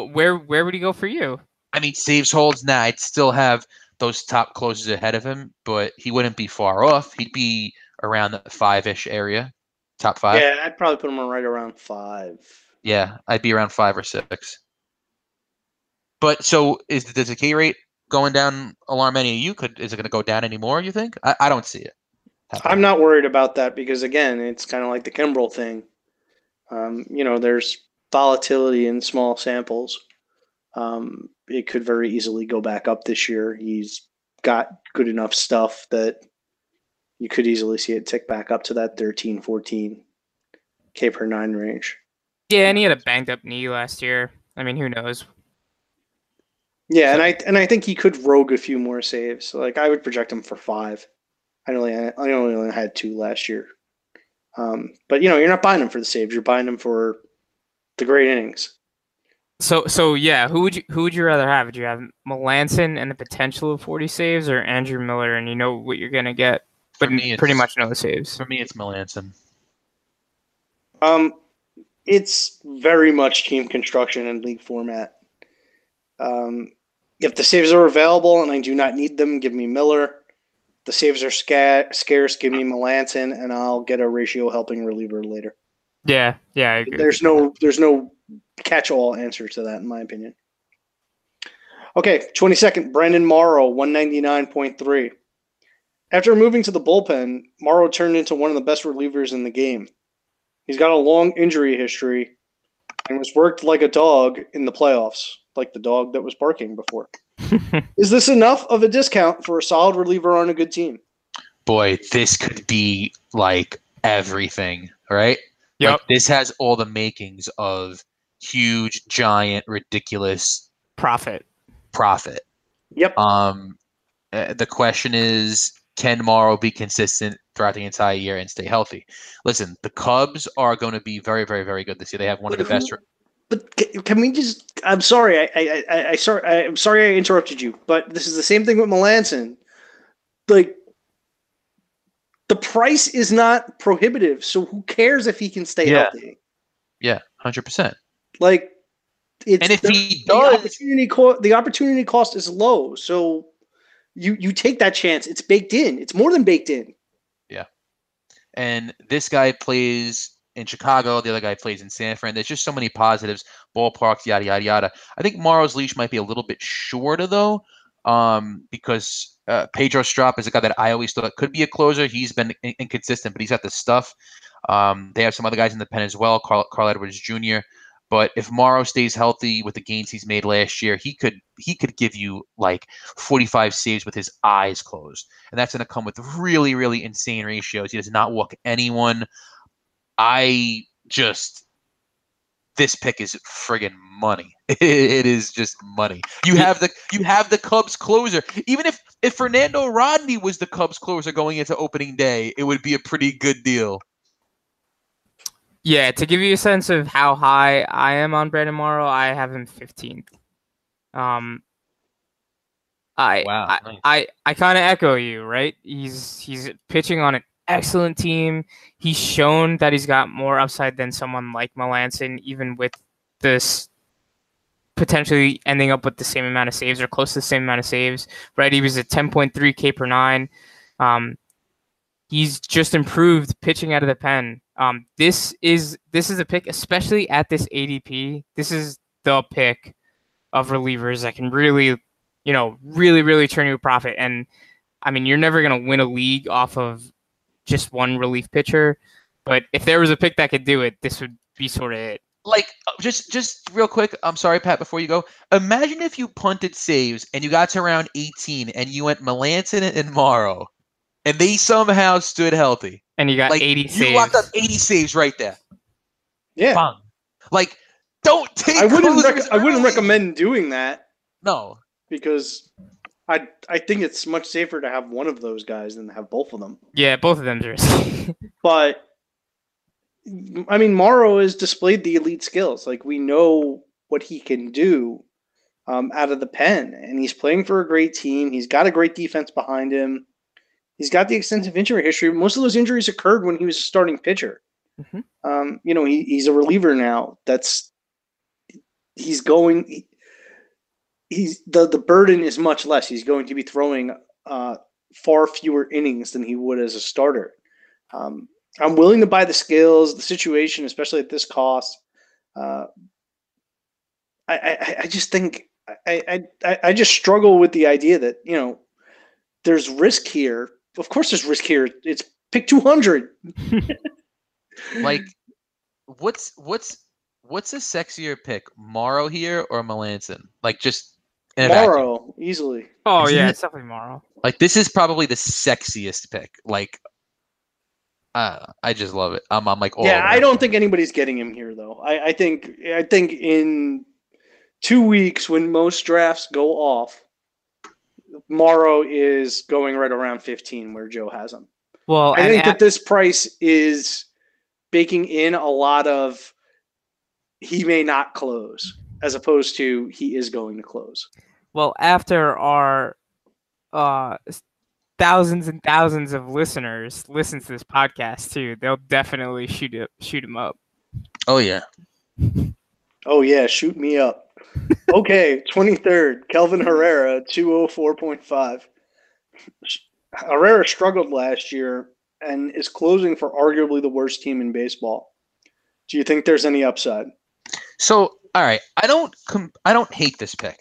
where would he go for you? Saves holds now. I'd still have those top closers ahead of him, but he wouldn't be far off. He'd be around the 5-ish area. Top five? Yeah, I'd probably put him right around five. Yeah, I'd be around five or six. But so is the decay rate going down alarm any of you? Is it going to go down anymore, you think? I don't see it happening. I'm not worried about that because, again, it's kind of like the Kimbrel thing. There's volatility in small samples. It could very easily go back up this year. He's got good enough stuff that you could easily see it tick back up to that 13, 14 K per nine range. Yeah, and he had a banged up knee last year. I mean, who knows? Yeah, and I think he could rogue a few more saves. So, like, I would project him for five. I only had two last year. But you're not buying him for the saves. You're buying him for the great innings. So yeah, who would you rather have? Would you have Melancon and the potential of 40 saves, or Andrew Miller and you know what you're gonna get, but pretty much no saves? For me, it's Melancon. It's very much team construction and league format. If the saves are available and I do not need them, give me Miller. The saves are scarce, give me Melancon, and I'll get a ratio helping reliever later. Yeah, I agree. There's no catch-all answer to that, in my opinion. Okay, 22nd, Brandon Morrow, 199.3. After moving to the bullpen, Morrow turned into one of the best relievers in the game. He's got a long injury history and was worked like a dog in the playoffs, like the dog that was barking before. Is this enough of a discount for a solid reliever on a good team? Boy, this could be like everything, right? Yep. Like, this has all the makings of huge, giant, ridiculous profit. Yep. The question is, can Morrow be consistent throughout the entire year and stay healthy? Listen, the Cubs are going to be very, very, very good this year. They have one of the best. But can we just? I'm sorry. I'm sorry I interrupted you. But this is the same thing with Melancon. Like, the price is not prohibitive, so who cares if he can stay healthy? Yeah, 100%. Like, it's and if he does, the opportunity cost is low, so you take that chance. It's baked in. It's more than baked in. Yeah, and this guy plays in Chicago, the other guy plays in San Fran. There's just so many positives, ballparks, yada, yada, yada. I think Morrow's leash might be a little bit shorter, though, because Pedro Strop is a guy that I always thought could be a closer. He's been inconsistent, but he's got the stuff. They have some other guys in the pen as well, Carl Edwards Jr. But if Morrow stays healthy with the gains he's made last year, he could give you like 45 saves with his eyes closed. And that's going to come with really, really insane ratios. He does not walk anyone. This pick is friggin' money. It is just money. You have the Cubs closer. Even if Fernando Rodney was the Cubs closer going into opening day, it would be a pretty good deal. Yeah, to give you a sense of how high I am on Brandon Morrow, I have him 15th. Nice. I kind of echo you, right? He's pitching on an excellent team. He's shown that he's got more upside than someone like Melancon, even with this potentially ending up with the same amount of saves or close to the same amount of saves, right? He was at 10.3 K per nine. He's just improved pitching out of the pen. This is a pick, especially at this ADP. This is the pick of relievers that can really, really, really turn you a profit. And I mean, you're never going to win a league off of just one relief pitcher, but if there was a pick that could do it, this would be sort of it. Like, just real quick, I'm sorry, Pat, before you go, imagine if you punted saves and you got to round 18 and you went Melancon and Morrow and they somehow stood healthy. And you got 80 saves. You locked up 80 saves right there. Yeah. Bang. Like, don't take I wouldn't recommend doing that. No. Because I think it's much safer to have one of those guys than to have both of them. Yeah, both of them are. But I mean, Morrow has displayed the elite skills. Like, we know what he can do out of the pen, and he's playing for a great team. He's got a great defense behind him. He's got the extensive injury history. Most of those injuries occurred when he was a starting pitcher. Mm-hmm. He's a reliever now. The burden is much less. He's going to be throwing far fewer innings than he would as a starter. I'm willing to buy the skills, the situation, especially at this cost. I just struggle with the idea that, you know, there's risk here. Of course there's risk here. It's pick 200. Like, what's a sexier pick, Morrow here or Melancon? Like, just in Morrow vacuum. Easily. Oh, isn't yeah, it's definitely Morrow. Like, this is probably the sexiest pick. Like, I just love it. I'm like, yeah. I don't think anybody's getting him here though. I think in 2 weeks when most drafts go off, Morrow is going right around 15 where Joe has him. Well, I think that this price is baking in a lot of he may not close as opposed to he is going to close. Well, after our thousands and thousands of listeners listen to this podcast too, they'll definitely shoot him up. Oh yeah. Oh yeah. Shoot me up. Okay. 23rd, Kelvin Herrera, 204.5. Herrera struggled last year and is closing for arguably the worst team in baseball. Do you think there's any upside? So, all right. I don't hate this pick.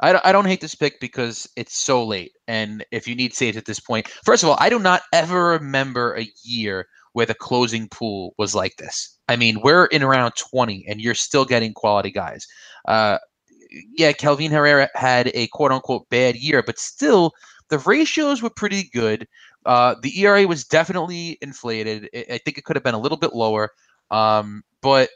I don't hate this pick because it's so late. And if you need saves at this point, first of all, I do not ever remember a year where the closing pool was like this. I mean, we're in around 20 and you're still getting quality guys. Yeah, Kelvin Herrera had a quote unquote bad year, but still the ratios were pretty good. The ERA was definitely inflated. I think it could have been a little bit lower. But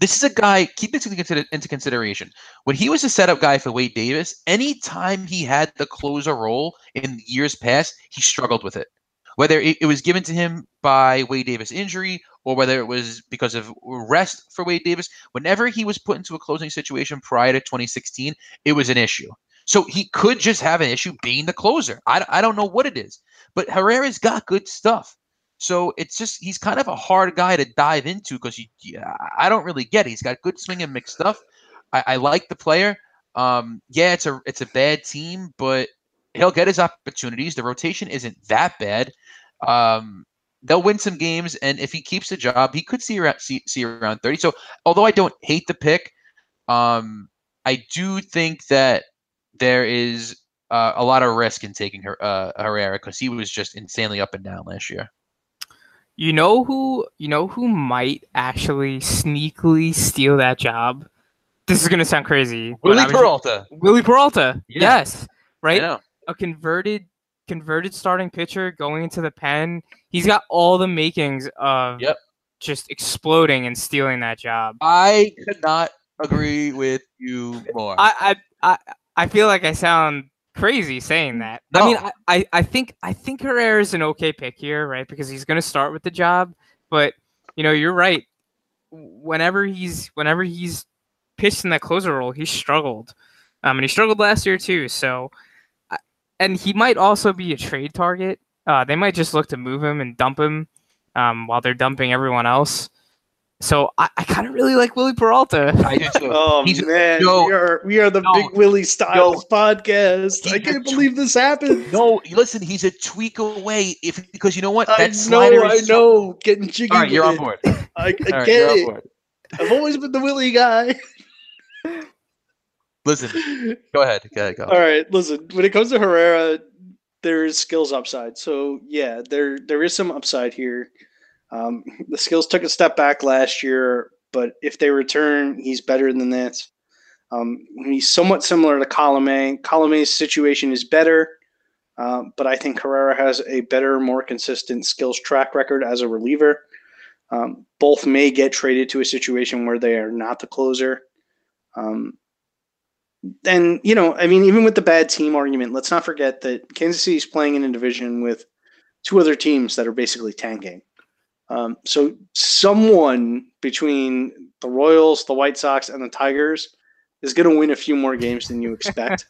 this is a guy, keep this into consideration. When he was a setup guy for Wade Davis, anytime he had the closer role in years past, he struggled with it. Whether it was given to him by Wade Davis' injury or whether it was because of rest for Wade Davis, whenever he was put into a closing situation prior to 2016, it was an issue. So he could just have an issue being the closer. I don't know what it is, but Herrera's got good stuff. So it's just, he's kind of a hard guy to dive into because I don't really get it. He's got good swing and mixed stuff. I like the player. Yeah, it's a bad team, but he'll get his opportunities. The rotation isn't that bad. They'll win some games, and if he keeps the job, he could see around 30. So although I don't hate the pick, I do think that there is a lot of risk in taking Herrera because he was just insanely up and down last year. You know who might actually sneakily steal that job? This is going to sound crazy. Wily Peralta. Yeah. Yes. Right? A converted starting pitcher going into the pen. He's got all the makings of just exploding and stealing that job. I could not agree with you more. I feel like I sound crazy saying that. No. I mean, I think Herrera is an okay pick here, right? Because he's going to start with the job. But you know, you're right. Whenever he's pitched in that closer role, he struggled, and he struggled last year too. So, and he might also be a trade target. They might just look to move him and dump him while they're dumping everyone else. So I kind of really like Wily Peralta. I do too. Oh, man. We are the Big Willie Styles podcast. I can't believe this happened. No, listen, he's a tweak away because you know what? I know. Getting jiggy. All right, you're on board. I get it. I've always been the Willie guy. Listen, go ahead. All right, listen. When it comes to Herrera, there is skills upside. So, yeah, there is some upside here. The skills took a step back last year, but if they return, he's better than that. He's somewhat similar to Colomé. Colomé's situation is better, but I think Herrera has a better, more consistent skills track record as a reliever. Both may get traded to a situation where they are not the closer. And, you know, I mean, even with the bad team argument, let's not forget that Kansas City's playing in a division with two other teams that are basically tanking. So someone between the Royals, the White Sox, and the Tigers is going to win a few more games than you expect.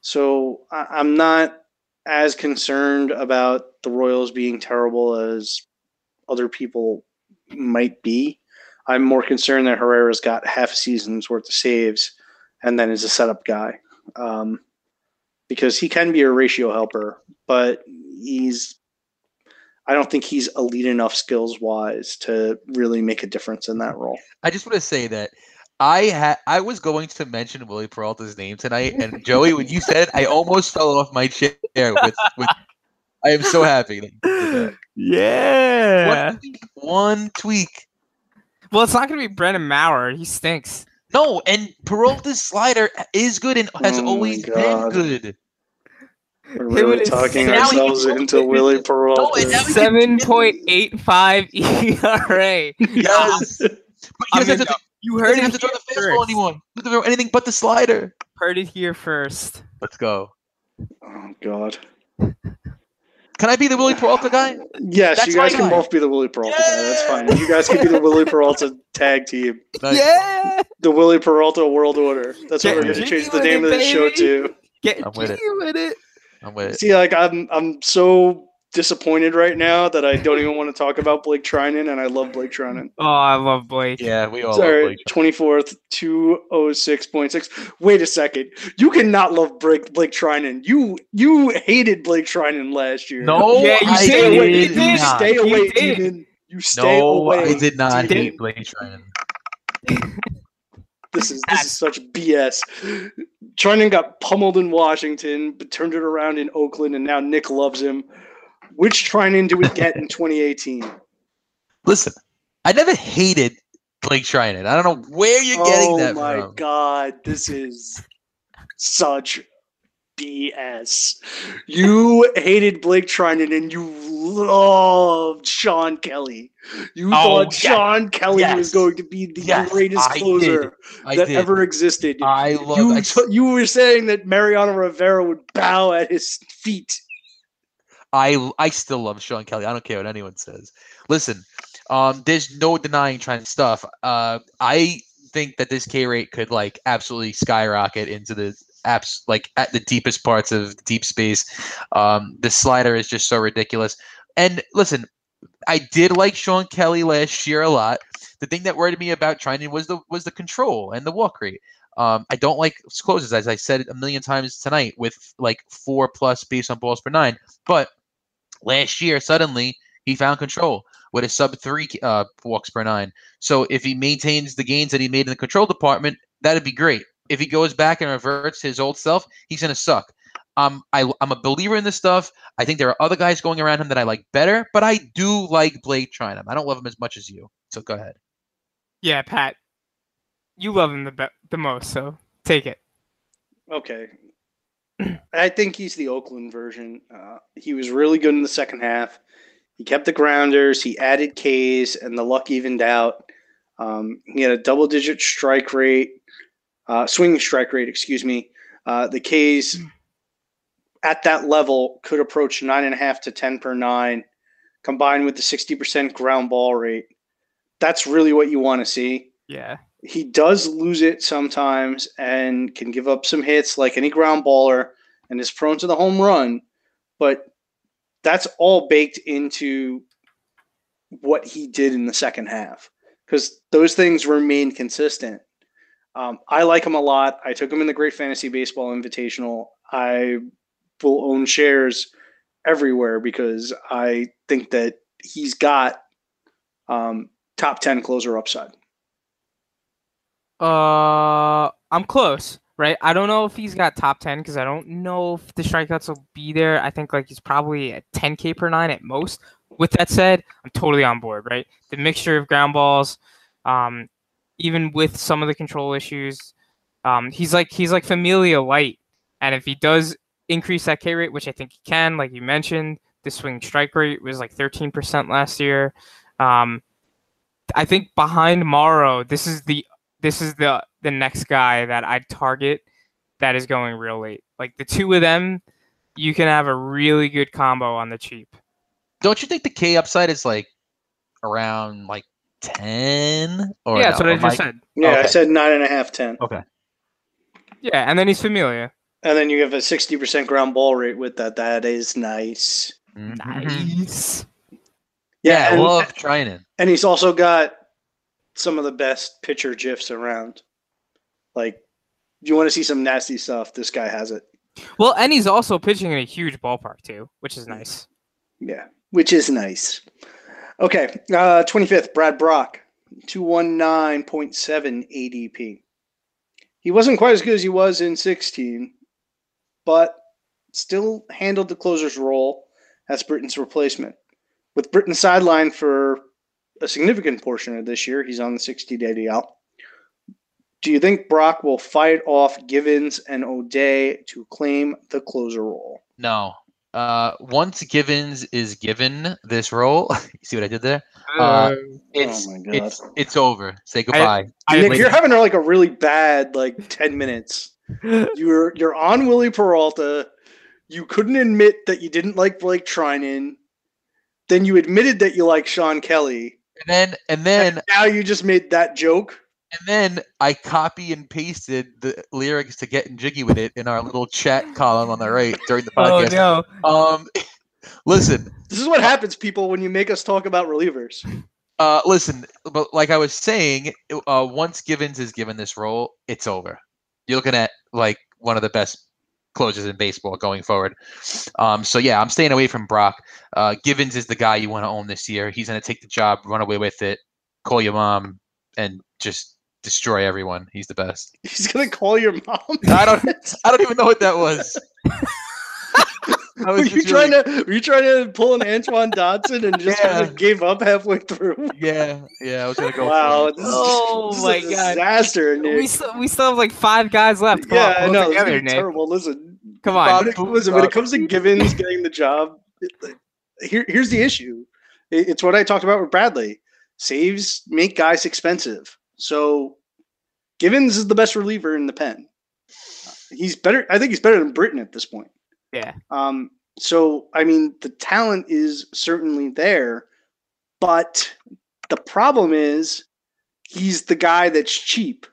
So I'm not as concerned about the Royals being terrible as other people might be. I'm more concerned that Herrera's got half a season's worth of saves and then is a setup guy because he can be a ratio helper, but he's – I don't think he's elite enough skills-wise to really make a difference in that role. I just want to say that I was going to mention Willie Peralta's name tonight, and Joey, when you said it, I almost fell off my chair. I am so happy. Yeah. One tweak. Well, it's not going to be Brendan Maurer. He stinks. No, and Peralta's slider is good and has always been good. We're really talking ourselves into Willie Peralta. 7.85 ERA. Yes. You heard it. Throw the fastball anyone. Anything but the slider. Heard it here first. Let's go. Oh, God. Can I be the Willie Peralta guy? Yes, that's you guys can both be the Willie Peralta guy. That's fine. You guys can be the Willie Peralta tag team. Nice. Yeah. The Willie Peralta World Order. That's what we're going to change the name of this show to. I'm with it. See, like I'm so disappointed right now that I don't even want to talk about Blake Treinen, and I love Blake Treinen. Oh, I love Blake. Yeah, we all love Blake. 24th, 206.6. Wait a second. You cannot love Blake Treinen. You hated Blake Treinen last year. No, yeah, you stay away. I did not hate Blake Treinen. This is such BS. Treinen got pummeled in Washington, but turned it around in Oakland, and now Nick loves him. Which Treinen do we get in 2018? Listen, I never hated Blake Treinen. I don't know where you're getting that from. Oh, my God. This is such BS. You hated Blake Treinen, and you loved Sean Kelly. You thought Sean Kelly was going to be the greatest closer that ever existed. You were saying that Mariano Rivera would bow at his feet. I still love Sean Kelly. I don't care what anyone says. Listen, there's no denying trying stuff. I think that this K rate could like absolutely skyrocket into the apps, like at the deepest parts of deep space. The slider is just so ridiculous. And listen, I did like Sean Kelly last year a lot. The thing that worried me about Treinen was the control and the walk rate. I don't like closes, as I said a million times tonight, with like 4+ base on balls per 9. But last year, suddenly he found control with a sub-3 walks per 9. So if he maintains the gains that he made in the control department, that'd be great. If he goes back and reverts his old self, he's gonna suck. I'm a believer in this stuff. I think there are other guys going around him that I like better, but I do like Blake Treinen. I don't love him as much as you. So go ahead. Yeah, Pat, you love him the most, so take it. Okay. I think he's the Oakland version. He was really good in the second half. He kept the grounders. He added Ks, and the luck evened out. He had a double-digit swinging strike rate, excuse me. The Ks at that level could approach 9.5 to 10 per 9, combined with the 60% ground ball rate. That's really what you want to see. Yeah. He does lose it sometimes and can give up some hits like any ground baller and is prone to the home run, but that's all baked into what he did in the second half because those things remain consistent. I like him a lot. I took him in the Great Fantasy Baseball Invitational. I will own shares everywhere because I think that he's got top 10 closer upside. I'm close, right? I don't know if he's got top 10 because I don't know if the strikeouts will be there. I think like he's probably at 10K per 9 at most. With that said, I'm totally on board, right? The mixture of ground balls, even with some of the control issues, he's like Familia light. And if he does increase that K rate, which I think he can, like you mentioned, the swing strike rate was like 13% last year. I think behind Morrow, this is the next guy that I'd target that is going real late. Like the two of them, you can have a really good combo on the cheap. Don't you think the K upside is like around like 10? Or yeah, that's what I just said. Yeah, okay. I said 9.5, 10. Okay. Yeah, and then he's Familia. And then you have a 60% ground ball rate with that. That is nice. Mm-hmm. Nice. Yeah, I love trying it. And he's also got some of the best pitcher gifs around. Like, you want to see some nasty stuff, this guy has it. Well, and he's also pitching in a huge ballpark too, which is nice. Yeah, which is nice. Okay, 25th, Brad Brock, 219.7 ADP. He wasn't quite as good as he was in 16, but still handled the closer's role as Britton's replacement. With Britton sidelined for a significant portion of this year, he's on the 60-day DL. Do you think Brock will fight off Givens and O'Day to claim the closer role? No. Once Givens is given this role, you see what I did there? It's over. Say goodbye. Nick, you're having like a really bad 10 minutes. You're on Wily Peralta. You couldn't admit that you didn't like Blake Treinen. Then you admitted that you like Sean Kelly. And now you just made that joke. And then I copy and pasted the lyrics to Getting Jiggy With It in our little chat column on the right during the podcast. Oh, no. Listen. This is what happens, people, when you make us talk about relievers. Listen, but like I was saying, once Givens is given this role, it's over. You're looking at one of the best closers in baseball going forward. So, yeah, I'm staying away from Brock. Givens is the guy you want to own this year. He's going to take the job, run away with it, call your mom, and just destroy everyone. He's the best. He's gonna call your mom. I don't even know what that was. Were you trying to pull an Antoine Dotson and just kind of gave up halfway through? Yeah, I was gonna go. Wow, this is a disaster, Nick. We still have five guys left. Come on, I know. Together, Nick. Terrible. Listen, come on. Listen, when it comes to Givens getting the job, here's the issue. It's what I talked about with Bradley. Saves make guys expensive. So Givens is the best reliever in the pen. He's better. I think he's better than Britton at this point. Yeah. So, I mean, the talent is certainly there, but the problem is he's the guy that's cheap.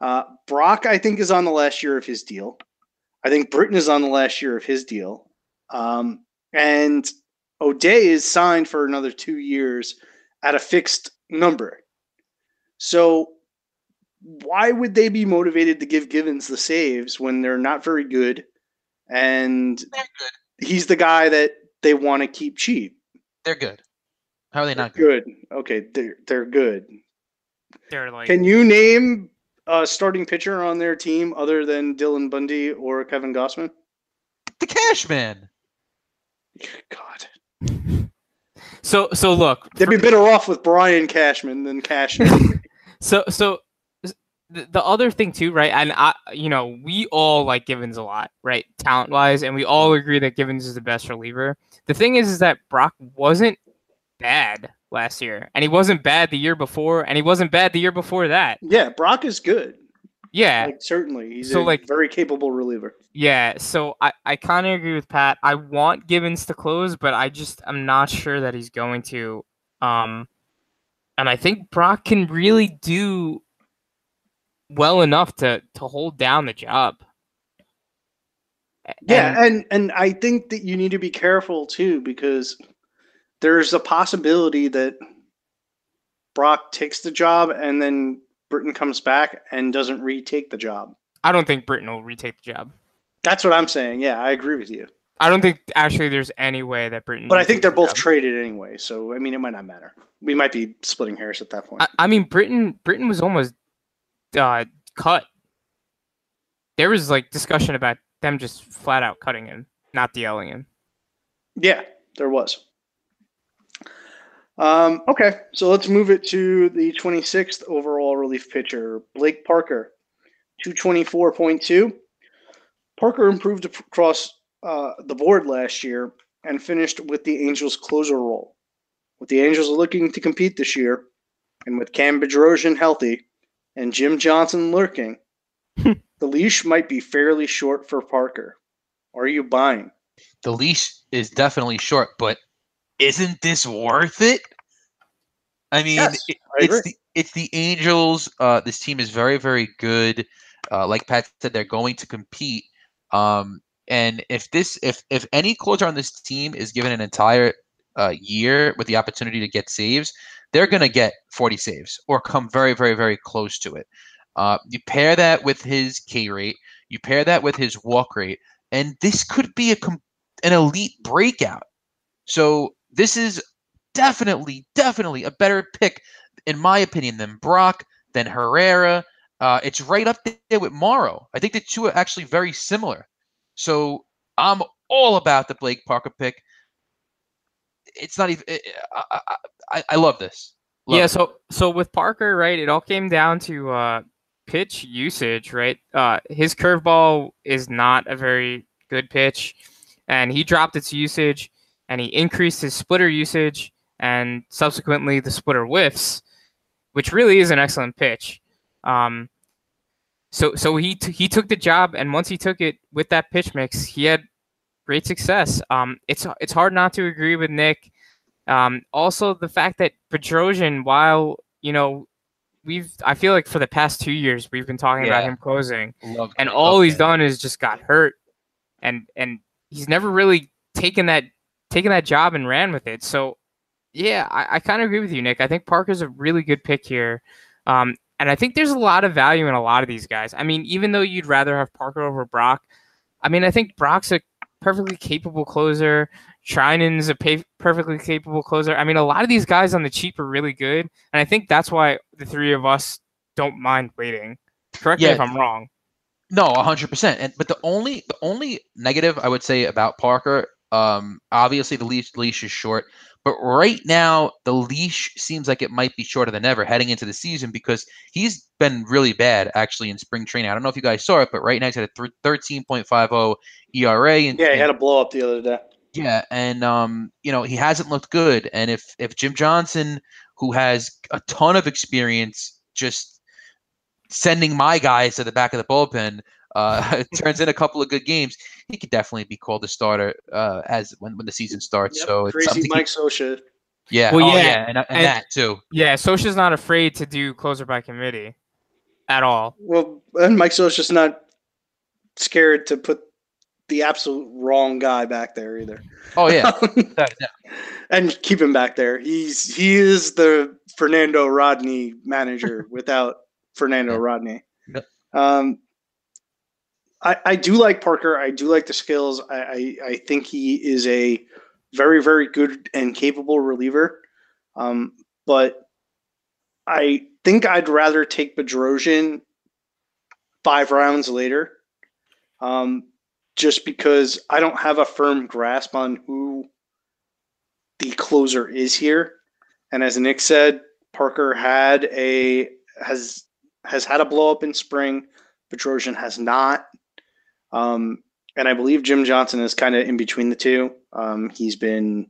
Brock, I think, is on the last year of his deal. I think Britton is on the last year of his deal. And O'Day is signed for another 2 years at a fixed number. So why would they be motivated to give Givens the saves when they're not very good and he's the guy that they want to keep cheap? They're good. How are they not good? Good. Okay, they're good. They're Can you name a starting pitcher on their team other than Dylan Bundy or Kevin Gausman? The Cashman. God. So look, they'd be better off with Brian Cashman than Cashman. so the other thing too, right? And we all like Givens a lot, right? Talent wise, and we all agree that Givens is the best reliever. The thing is that Brock wasn't bad last year, and he wasn't bad the year before, and he wasn't bad the year before that. Yeah, Brock is good. Yeah, certainly. He's a very capable reliever. Yeah, so I kind of agree with Pat. I want Givens to close, but I'm not sure that he's going to. And I think Brock can really do well enough to hold down the job. Yeah, and I think that you need to be careful, too, because there's a possibility that Brock takes the job and then Britton comes back and doesn't retake the job. I don't think Britton will retake the job. That's what I'm saying. Yeah, I agree with you. I don't think actually there's any way that Britton. But I think they're both traded anyway, so I mean it might not matter. We might be splitting hairs at that point. I mean Britton was almost cut. There was discussion about them just flat out cutting him, not DLing him. Yeah, there was. Okay, so let's move it to the 26th overall relief pitcher, Blake Parker, 224.2. Parker improved across the board last year and finished with the Angels' closer role. With the Angels looking to compete this year, and with Cam Bedrosian healthy and Jim Johnson lurking, the leash might be fairly short for Parker. Are you buying? The leash is definitely short, but isn't this worth it? I mean, yes, it's the Angels. This team is very, very good. Like Pat said, they're going to compete. And if any closer on this team is given an entire year with the opportunity to get saves, they're going to get 40 saves or come very, very, very close to it. You pair that with his K rate, you pair that with his walk rate, and this could be an elite breakout. So this is definitely a better pick, in my opinion, than Brock, than Herrera. It's right up there with Morrow. I think the two are actually very similar. So I'm all about the Blake Parker pick. It's not even. I love this. Yeah. So with Parker, right, it all came down to pitch usage, right? His curveball is not a very good pitch, and he dropped its usage, and he increased his splitter usage, and subsequently the splitter whiffs, which really is an excellent pitch. So he took the job, and once he took it with that pitch mix, he had great success. It's hard not to agree with Nick. Also, the fact that Bedrosian, while I feel like for the past 2 years we've been talking about him closing, and all he's done is just got hurt, and he's never really taken that job and ran with it. So yeah, I kind of agree with you, Nick. I think Parker's a really good pick here, and I think there's a lot of value in a lot of these guys. I mean, even though you'd rather have Parker over Brock, I mean, I think Brock's a perfectly capable closer. Treinen's a perfectly capable closer. I mean, a lot of these guys on the cheap are really good, and I think that's why the three of us don't mind waiting. Correct me if I'm wrong. No, 100%. And but the only negative I would say about Parker, obviously the leash is short, but right now the leash seems like it might be shorter than ever heading into the season, because he's been really bad actually in spring training. I don't know if you guys saw it, but right now he's at a 13.50 ERA. And, he had a blow up the other day. Yeah, and he hasn't looked good. And if Jim Johnson, who has a ton of experience, just sending my guys to the back of the bullpen, turns in a couple of good games, he could definitely be called a starter as when the season starts. Yep, so it's crazy, Mike Scioscia. Yeah, well, and that too. Yeah, Scioscia's not afraid to do closer by committee at all. Well, and Mike Scioscia's not scared to put the absolute wrong guy back there either. Oh yeah. And keep him back there. He is the Fernando Rodney manager without Fernando Rodney. Yep. I do like Parker. I do like the skills. I think he is a very, very good and capable reliever. But I think I'd rather take Bedrosian 5 rounds later. Just because I don't have a firm grasp on who the closer is here. And as Nick said, Parker has had a blow up in spring. Bedrosian has not. And I believe Jim Johnson is kind of in between the two. He's been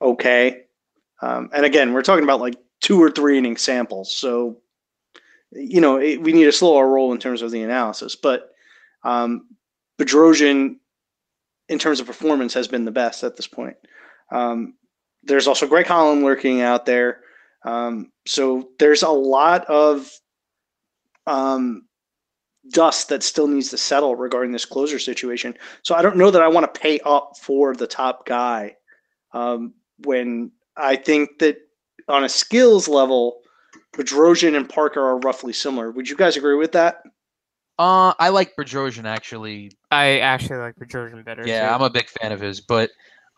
okay. And again, we're talking about like 2 or 3 inning samples. So, we need a slower roll in terms of the analysis, but, Bedrosian, in terms of performance, has been the best at this point. There's also Greg Holland lurking out there. So there's a lot of dust that still needs to settle regarding this closer situation. So I don't know that I want to pay up for the top guy when I think that on a skills level, Bedrosian and Parker are roughly similar. Would you guys agree with that? I like Bedrosian actually. I actually like Bedrosian better. Yeah, too. I'm a big fan of his, but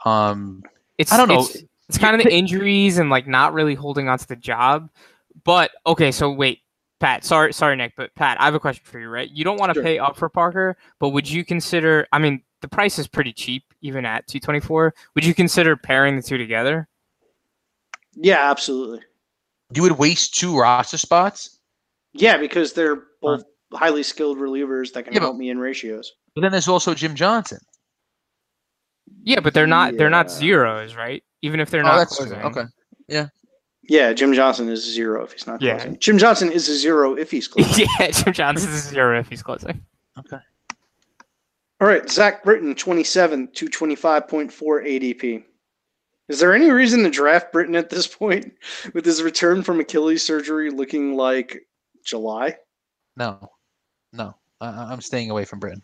I don't know. It's kind of the injuries and like not really holding on to the job. But okay, so wait, Pat. Sorry, Nick, but Pat, I have a question for you. Right, you don't want to pay up for Parker, but would you consider? I mean, the price is pretty cheap, even at $224. Would you consider pairing the two together? Yeah, absolutely. You would waste 2 roster spots. Yeah, because they're both highly skilled relievers that can help me in ratios. But then there's also Jim Johnson. Yeah, but they're not zeros, right? Even if they're not closing. Okay. Yeah. Yeah, Jim Johnson is a zero if he's not closing. Jim Johnson is a zero if he's closing. Yeah, Jim Johnson is a zero if he's closing. Okay. All right, Zach Britton, 27 to 25.4 ADP. Is there any reason to draft Britton at this point with his return from Achilles surgery looking like July? No. No, I'm staying away from Britton.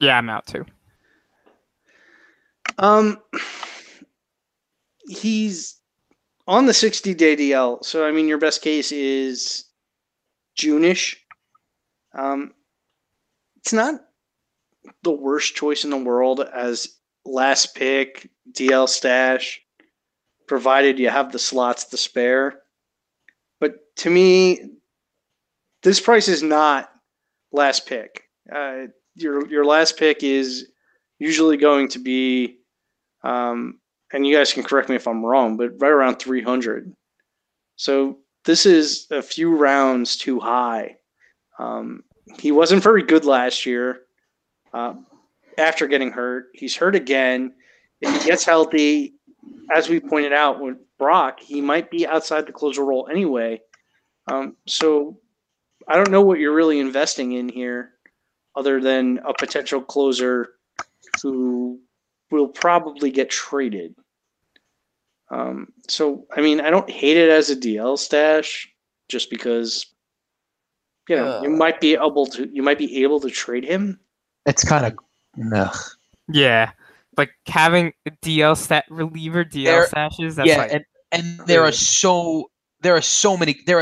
Yeah, I'm out too. He's on the 60-day DL, so I mean, your best case is June-ish. It's not the worst choice in the world as last pick, DL stash, provided you have the slots to spare. But to me, this price is not last pick. Your last pick is usually going to be, and you guys can correct me if I'm wrong, but right around 300. So this is a few rounds too high. He wasn't very good last year after getting hurt. He's hurt again. If he gets healthy, as we pointed out with Brock, he might be outside the closer role anyway. So I don't know what you're really investing in here other than a potential closer who will probably get traded. So, I mean, I don't hate it as a DL stash just because, you know, you might be able to trade him. It's kind of, no. Yeah. Like having a DL stat reliever, DL stashes. That's yeah. Like, and there are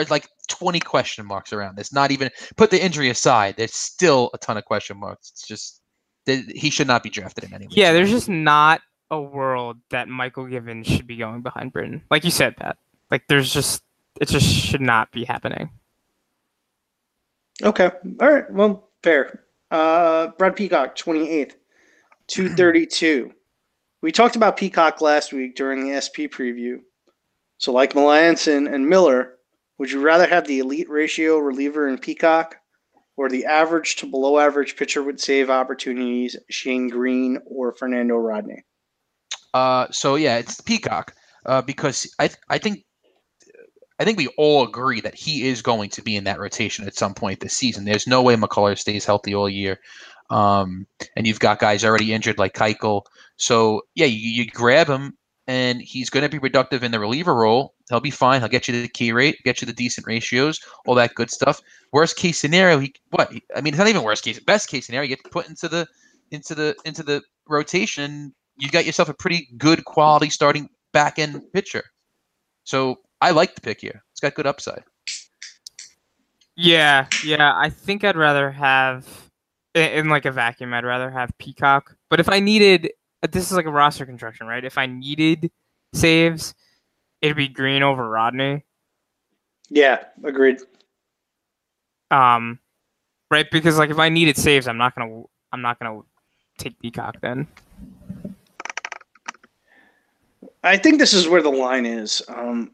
like 20 question marks around this. Not even put the injury aside. There's still a ton of question marks. It's just, he should not be drafted in any way. Yeah, there's just not a world that Mychal Givens should be going behind Britton. Like you said, Pat. Like it just should not be happening. Okay. All right. Well, fair. Brad Peacock, 28th, 232. We talked about Peacock last week during the SP preview. So like Melancon and Miller, would you rather have the elite ratio reliever in Peacock or the average to below average pitcher with save opportunities, Shane Greene or Fernando Rodney? So yeah, it's Peacock because I think we all agree that he is going to be in that rotation at some point this season. There's no way McCullers stays healthy all year. And you've got guys already injured like Keuchel. So, yeah, you grab him, and he's going to be productive in the reliever role. He'll be fine. He'll get you the key rate, get you the decent ratios, all that good stuff. Worst case scenario, it's not even worst case. Best case scenario, you get put into the rotation. You got yourself a pretty good quality starting back end pitcher. So I like the pick here. It's got good upside. Yeah. I think I'd rather have, in like a vacuum, I'd rather have Peacock. But if I needed, this is like a roster construction, right? If I needed saves, it'd be Greene over Rodney. Yeah, agreed. Right, because like if I needed saves, I'm not gonna take Peacock then. I think this is where the line is,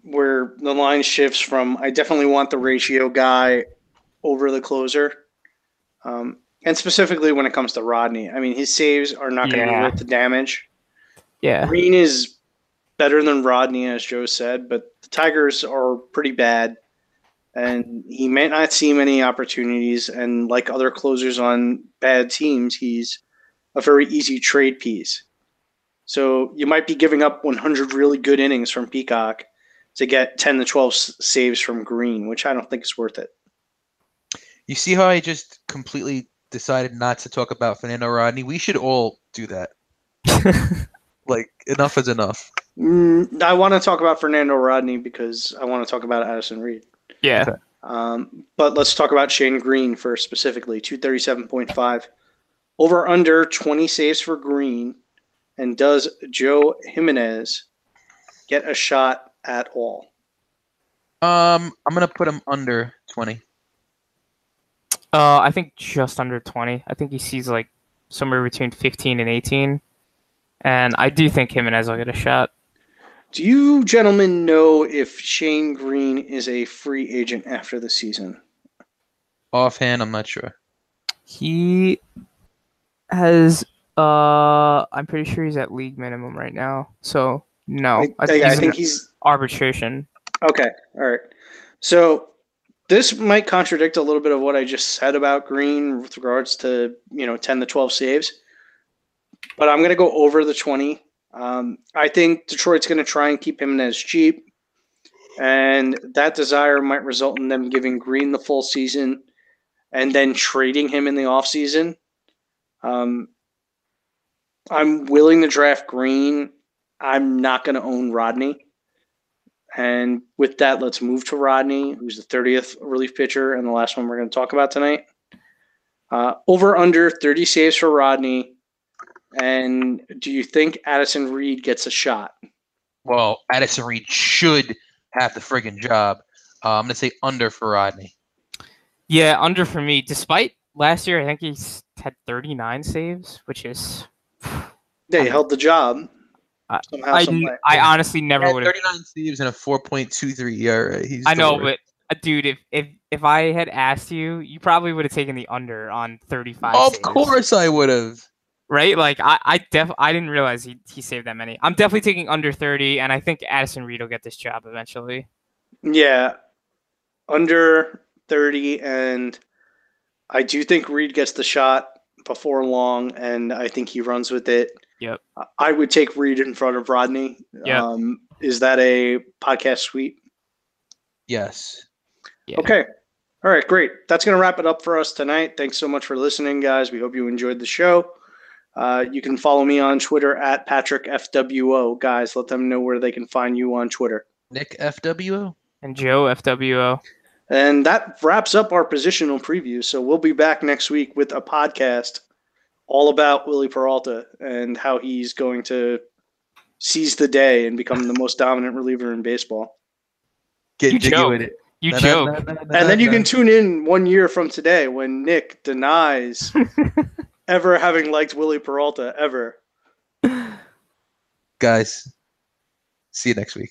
where the line shifts from I definitely want the ratio guy over the closer. And specifically when it comes to Rodney. I mean, his saves are not going to be worth the damage. Yeah. Greene is better than Rodney, as Joe said, but the Tigers are pretty bad. And he may not see many opportunities. And like other closers on bad teams, he's a very easy trade piece. So you might be giving up 100 really good innings from Peacock to get 10 to 12 saves from Greene, which I don't think is worth it. You see how I just completely decided not to talk about Fernando Rodney? We should all do that. Like, enough is enough. I want to talk about Fernando Rodney because I want to talk about Addison Reed. Yeah. Okay. But let's talk about Shane Greene first specifically, 237.5. Over under 20 saves for Greene. And does Joe Jimenez get a shot at all? I'm going to put him under 20. I think just under 20. I think he sees like somewhere between 15 and 18. And I do think Jimenez will get a shot. Do you gentlemen know if Shane Greene is a free agent after the season? Offhand, I'm not sure. He has... I'm pretty sure he's at league minimum right now. So no, I think he's arbitration. Okay, all right. So this might contradict a little bit of what I just said about Greene with regards to 10 to 12 saves, but I'm gonna go over the 20. I think Detroit's gonna try and keep him as cheap, and that desire might result in them giving Greene the full season and then trading him in the offseason. I'm willing to draft Greene. I'm not going to own Rodney. And with that, let's move to Rodney, who's the 30th relief pitcher and the last one we're going to talk about tonight. Over under 30 saves for Rodney And do you think Addison Reed gets a shot? Well, Addison Reed should have the friggin' job. I'm going to say under for Rodney. Yeah, under for me. Despite last year, I think he's had 39 saves, which is... They held the job. Somehow, I honestly never would have... 39 saves and a 4.23 ERA. I know, but dude, if I had asked you, you probably would have taken the under on 35 saves. Of course I would have. Right? Like, I didn't realize he saved that many. I'm definitely taking under 30, and I think Addison Reed will get this job eventually. Yeah. Under 30, and I do think Reed gets the shot before long, and I think he runs with it. Yep. I would take Reed in front of Rodney. Yep. Is that a podcast sweep? Yes. Yeah. Okay. All right, great. That's going to wrap it up for us tonight. Thanks so much for listening, guys. We hope you enjoyed the show. You can follow me on Twitter at PatrickFWO. Guys, let them know where they can find you on Twitter. Nick FWO. And Joe FWO. And that wraps up our positional preview. So we'll be back next week with a podcast all about Wily Peralta and how he's going to seize the day and become the most dominant reliever in baseball. Get jiggy with it. You joke. And then you can tune in 1 year from today when Nick denies ever having liked Wily Peralta ever. Guys, see you next week.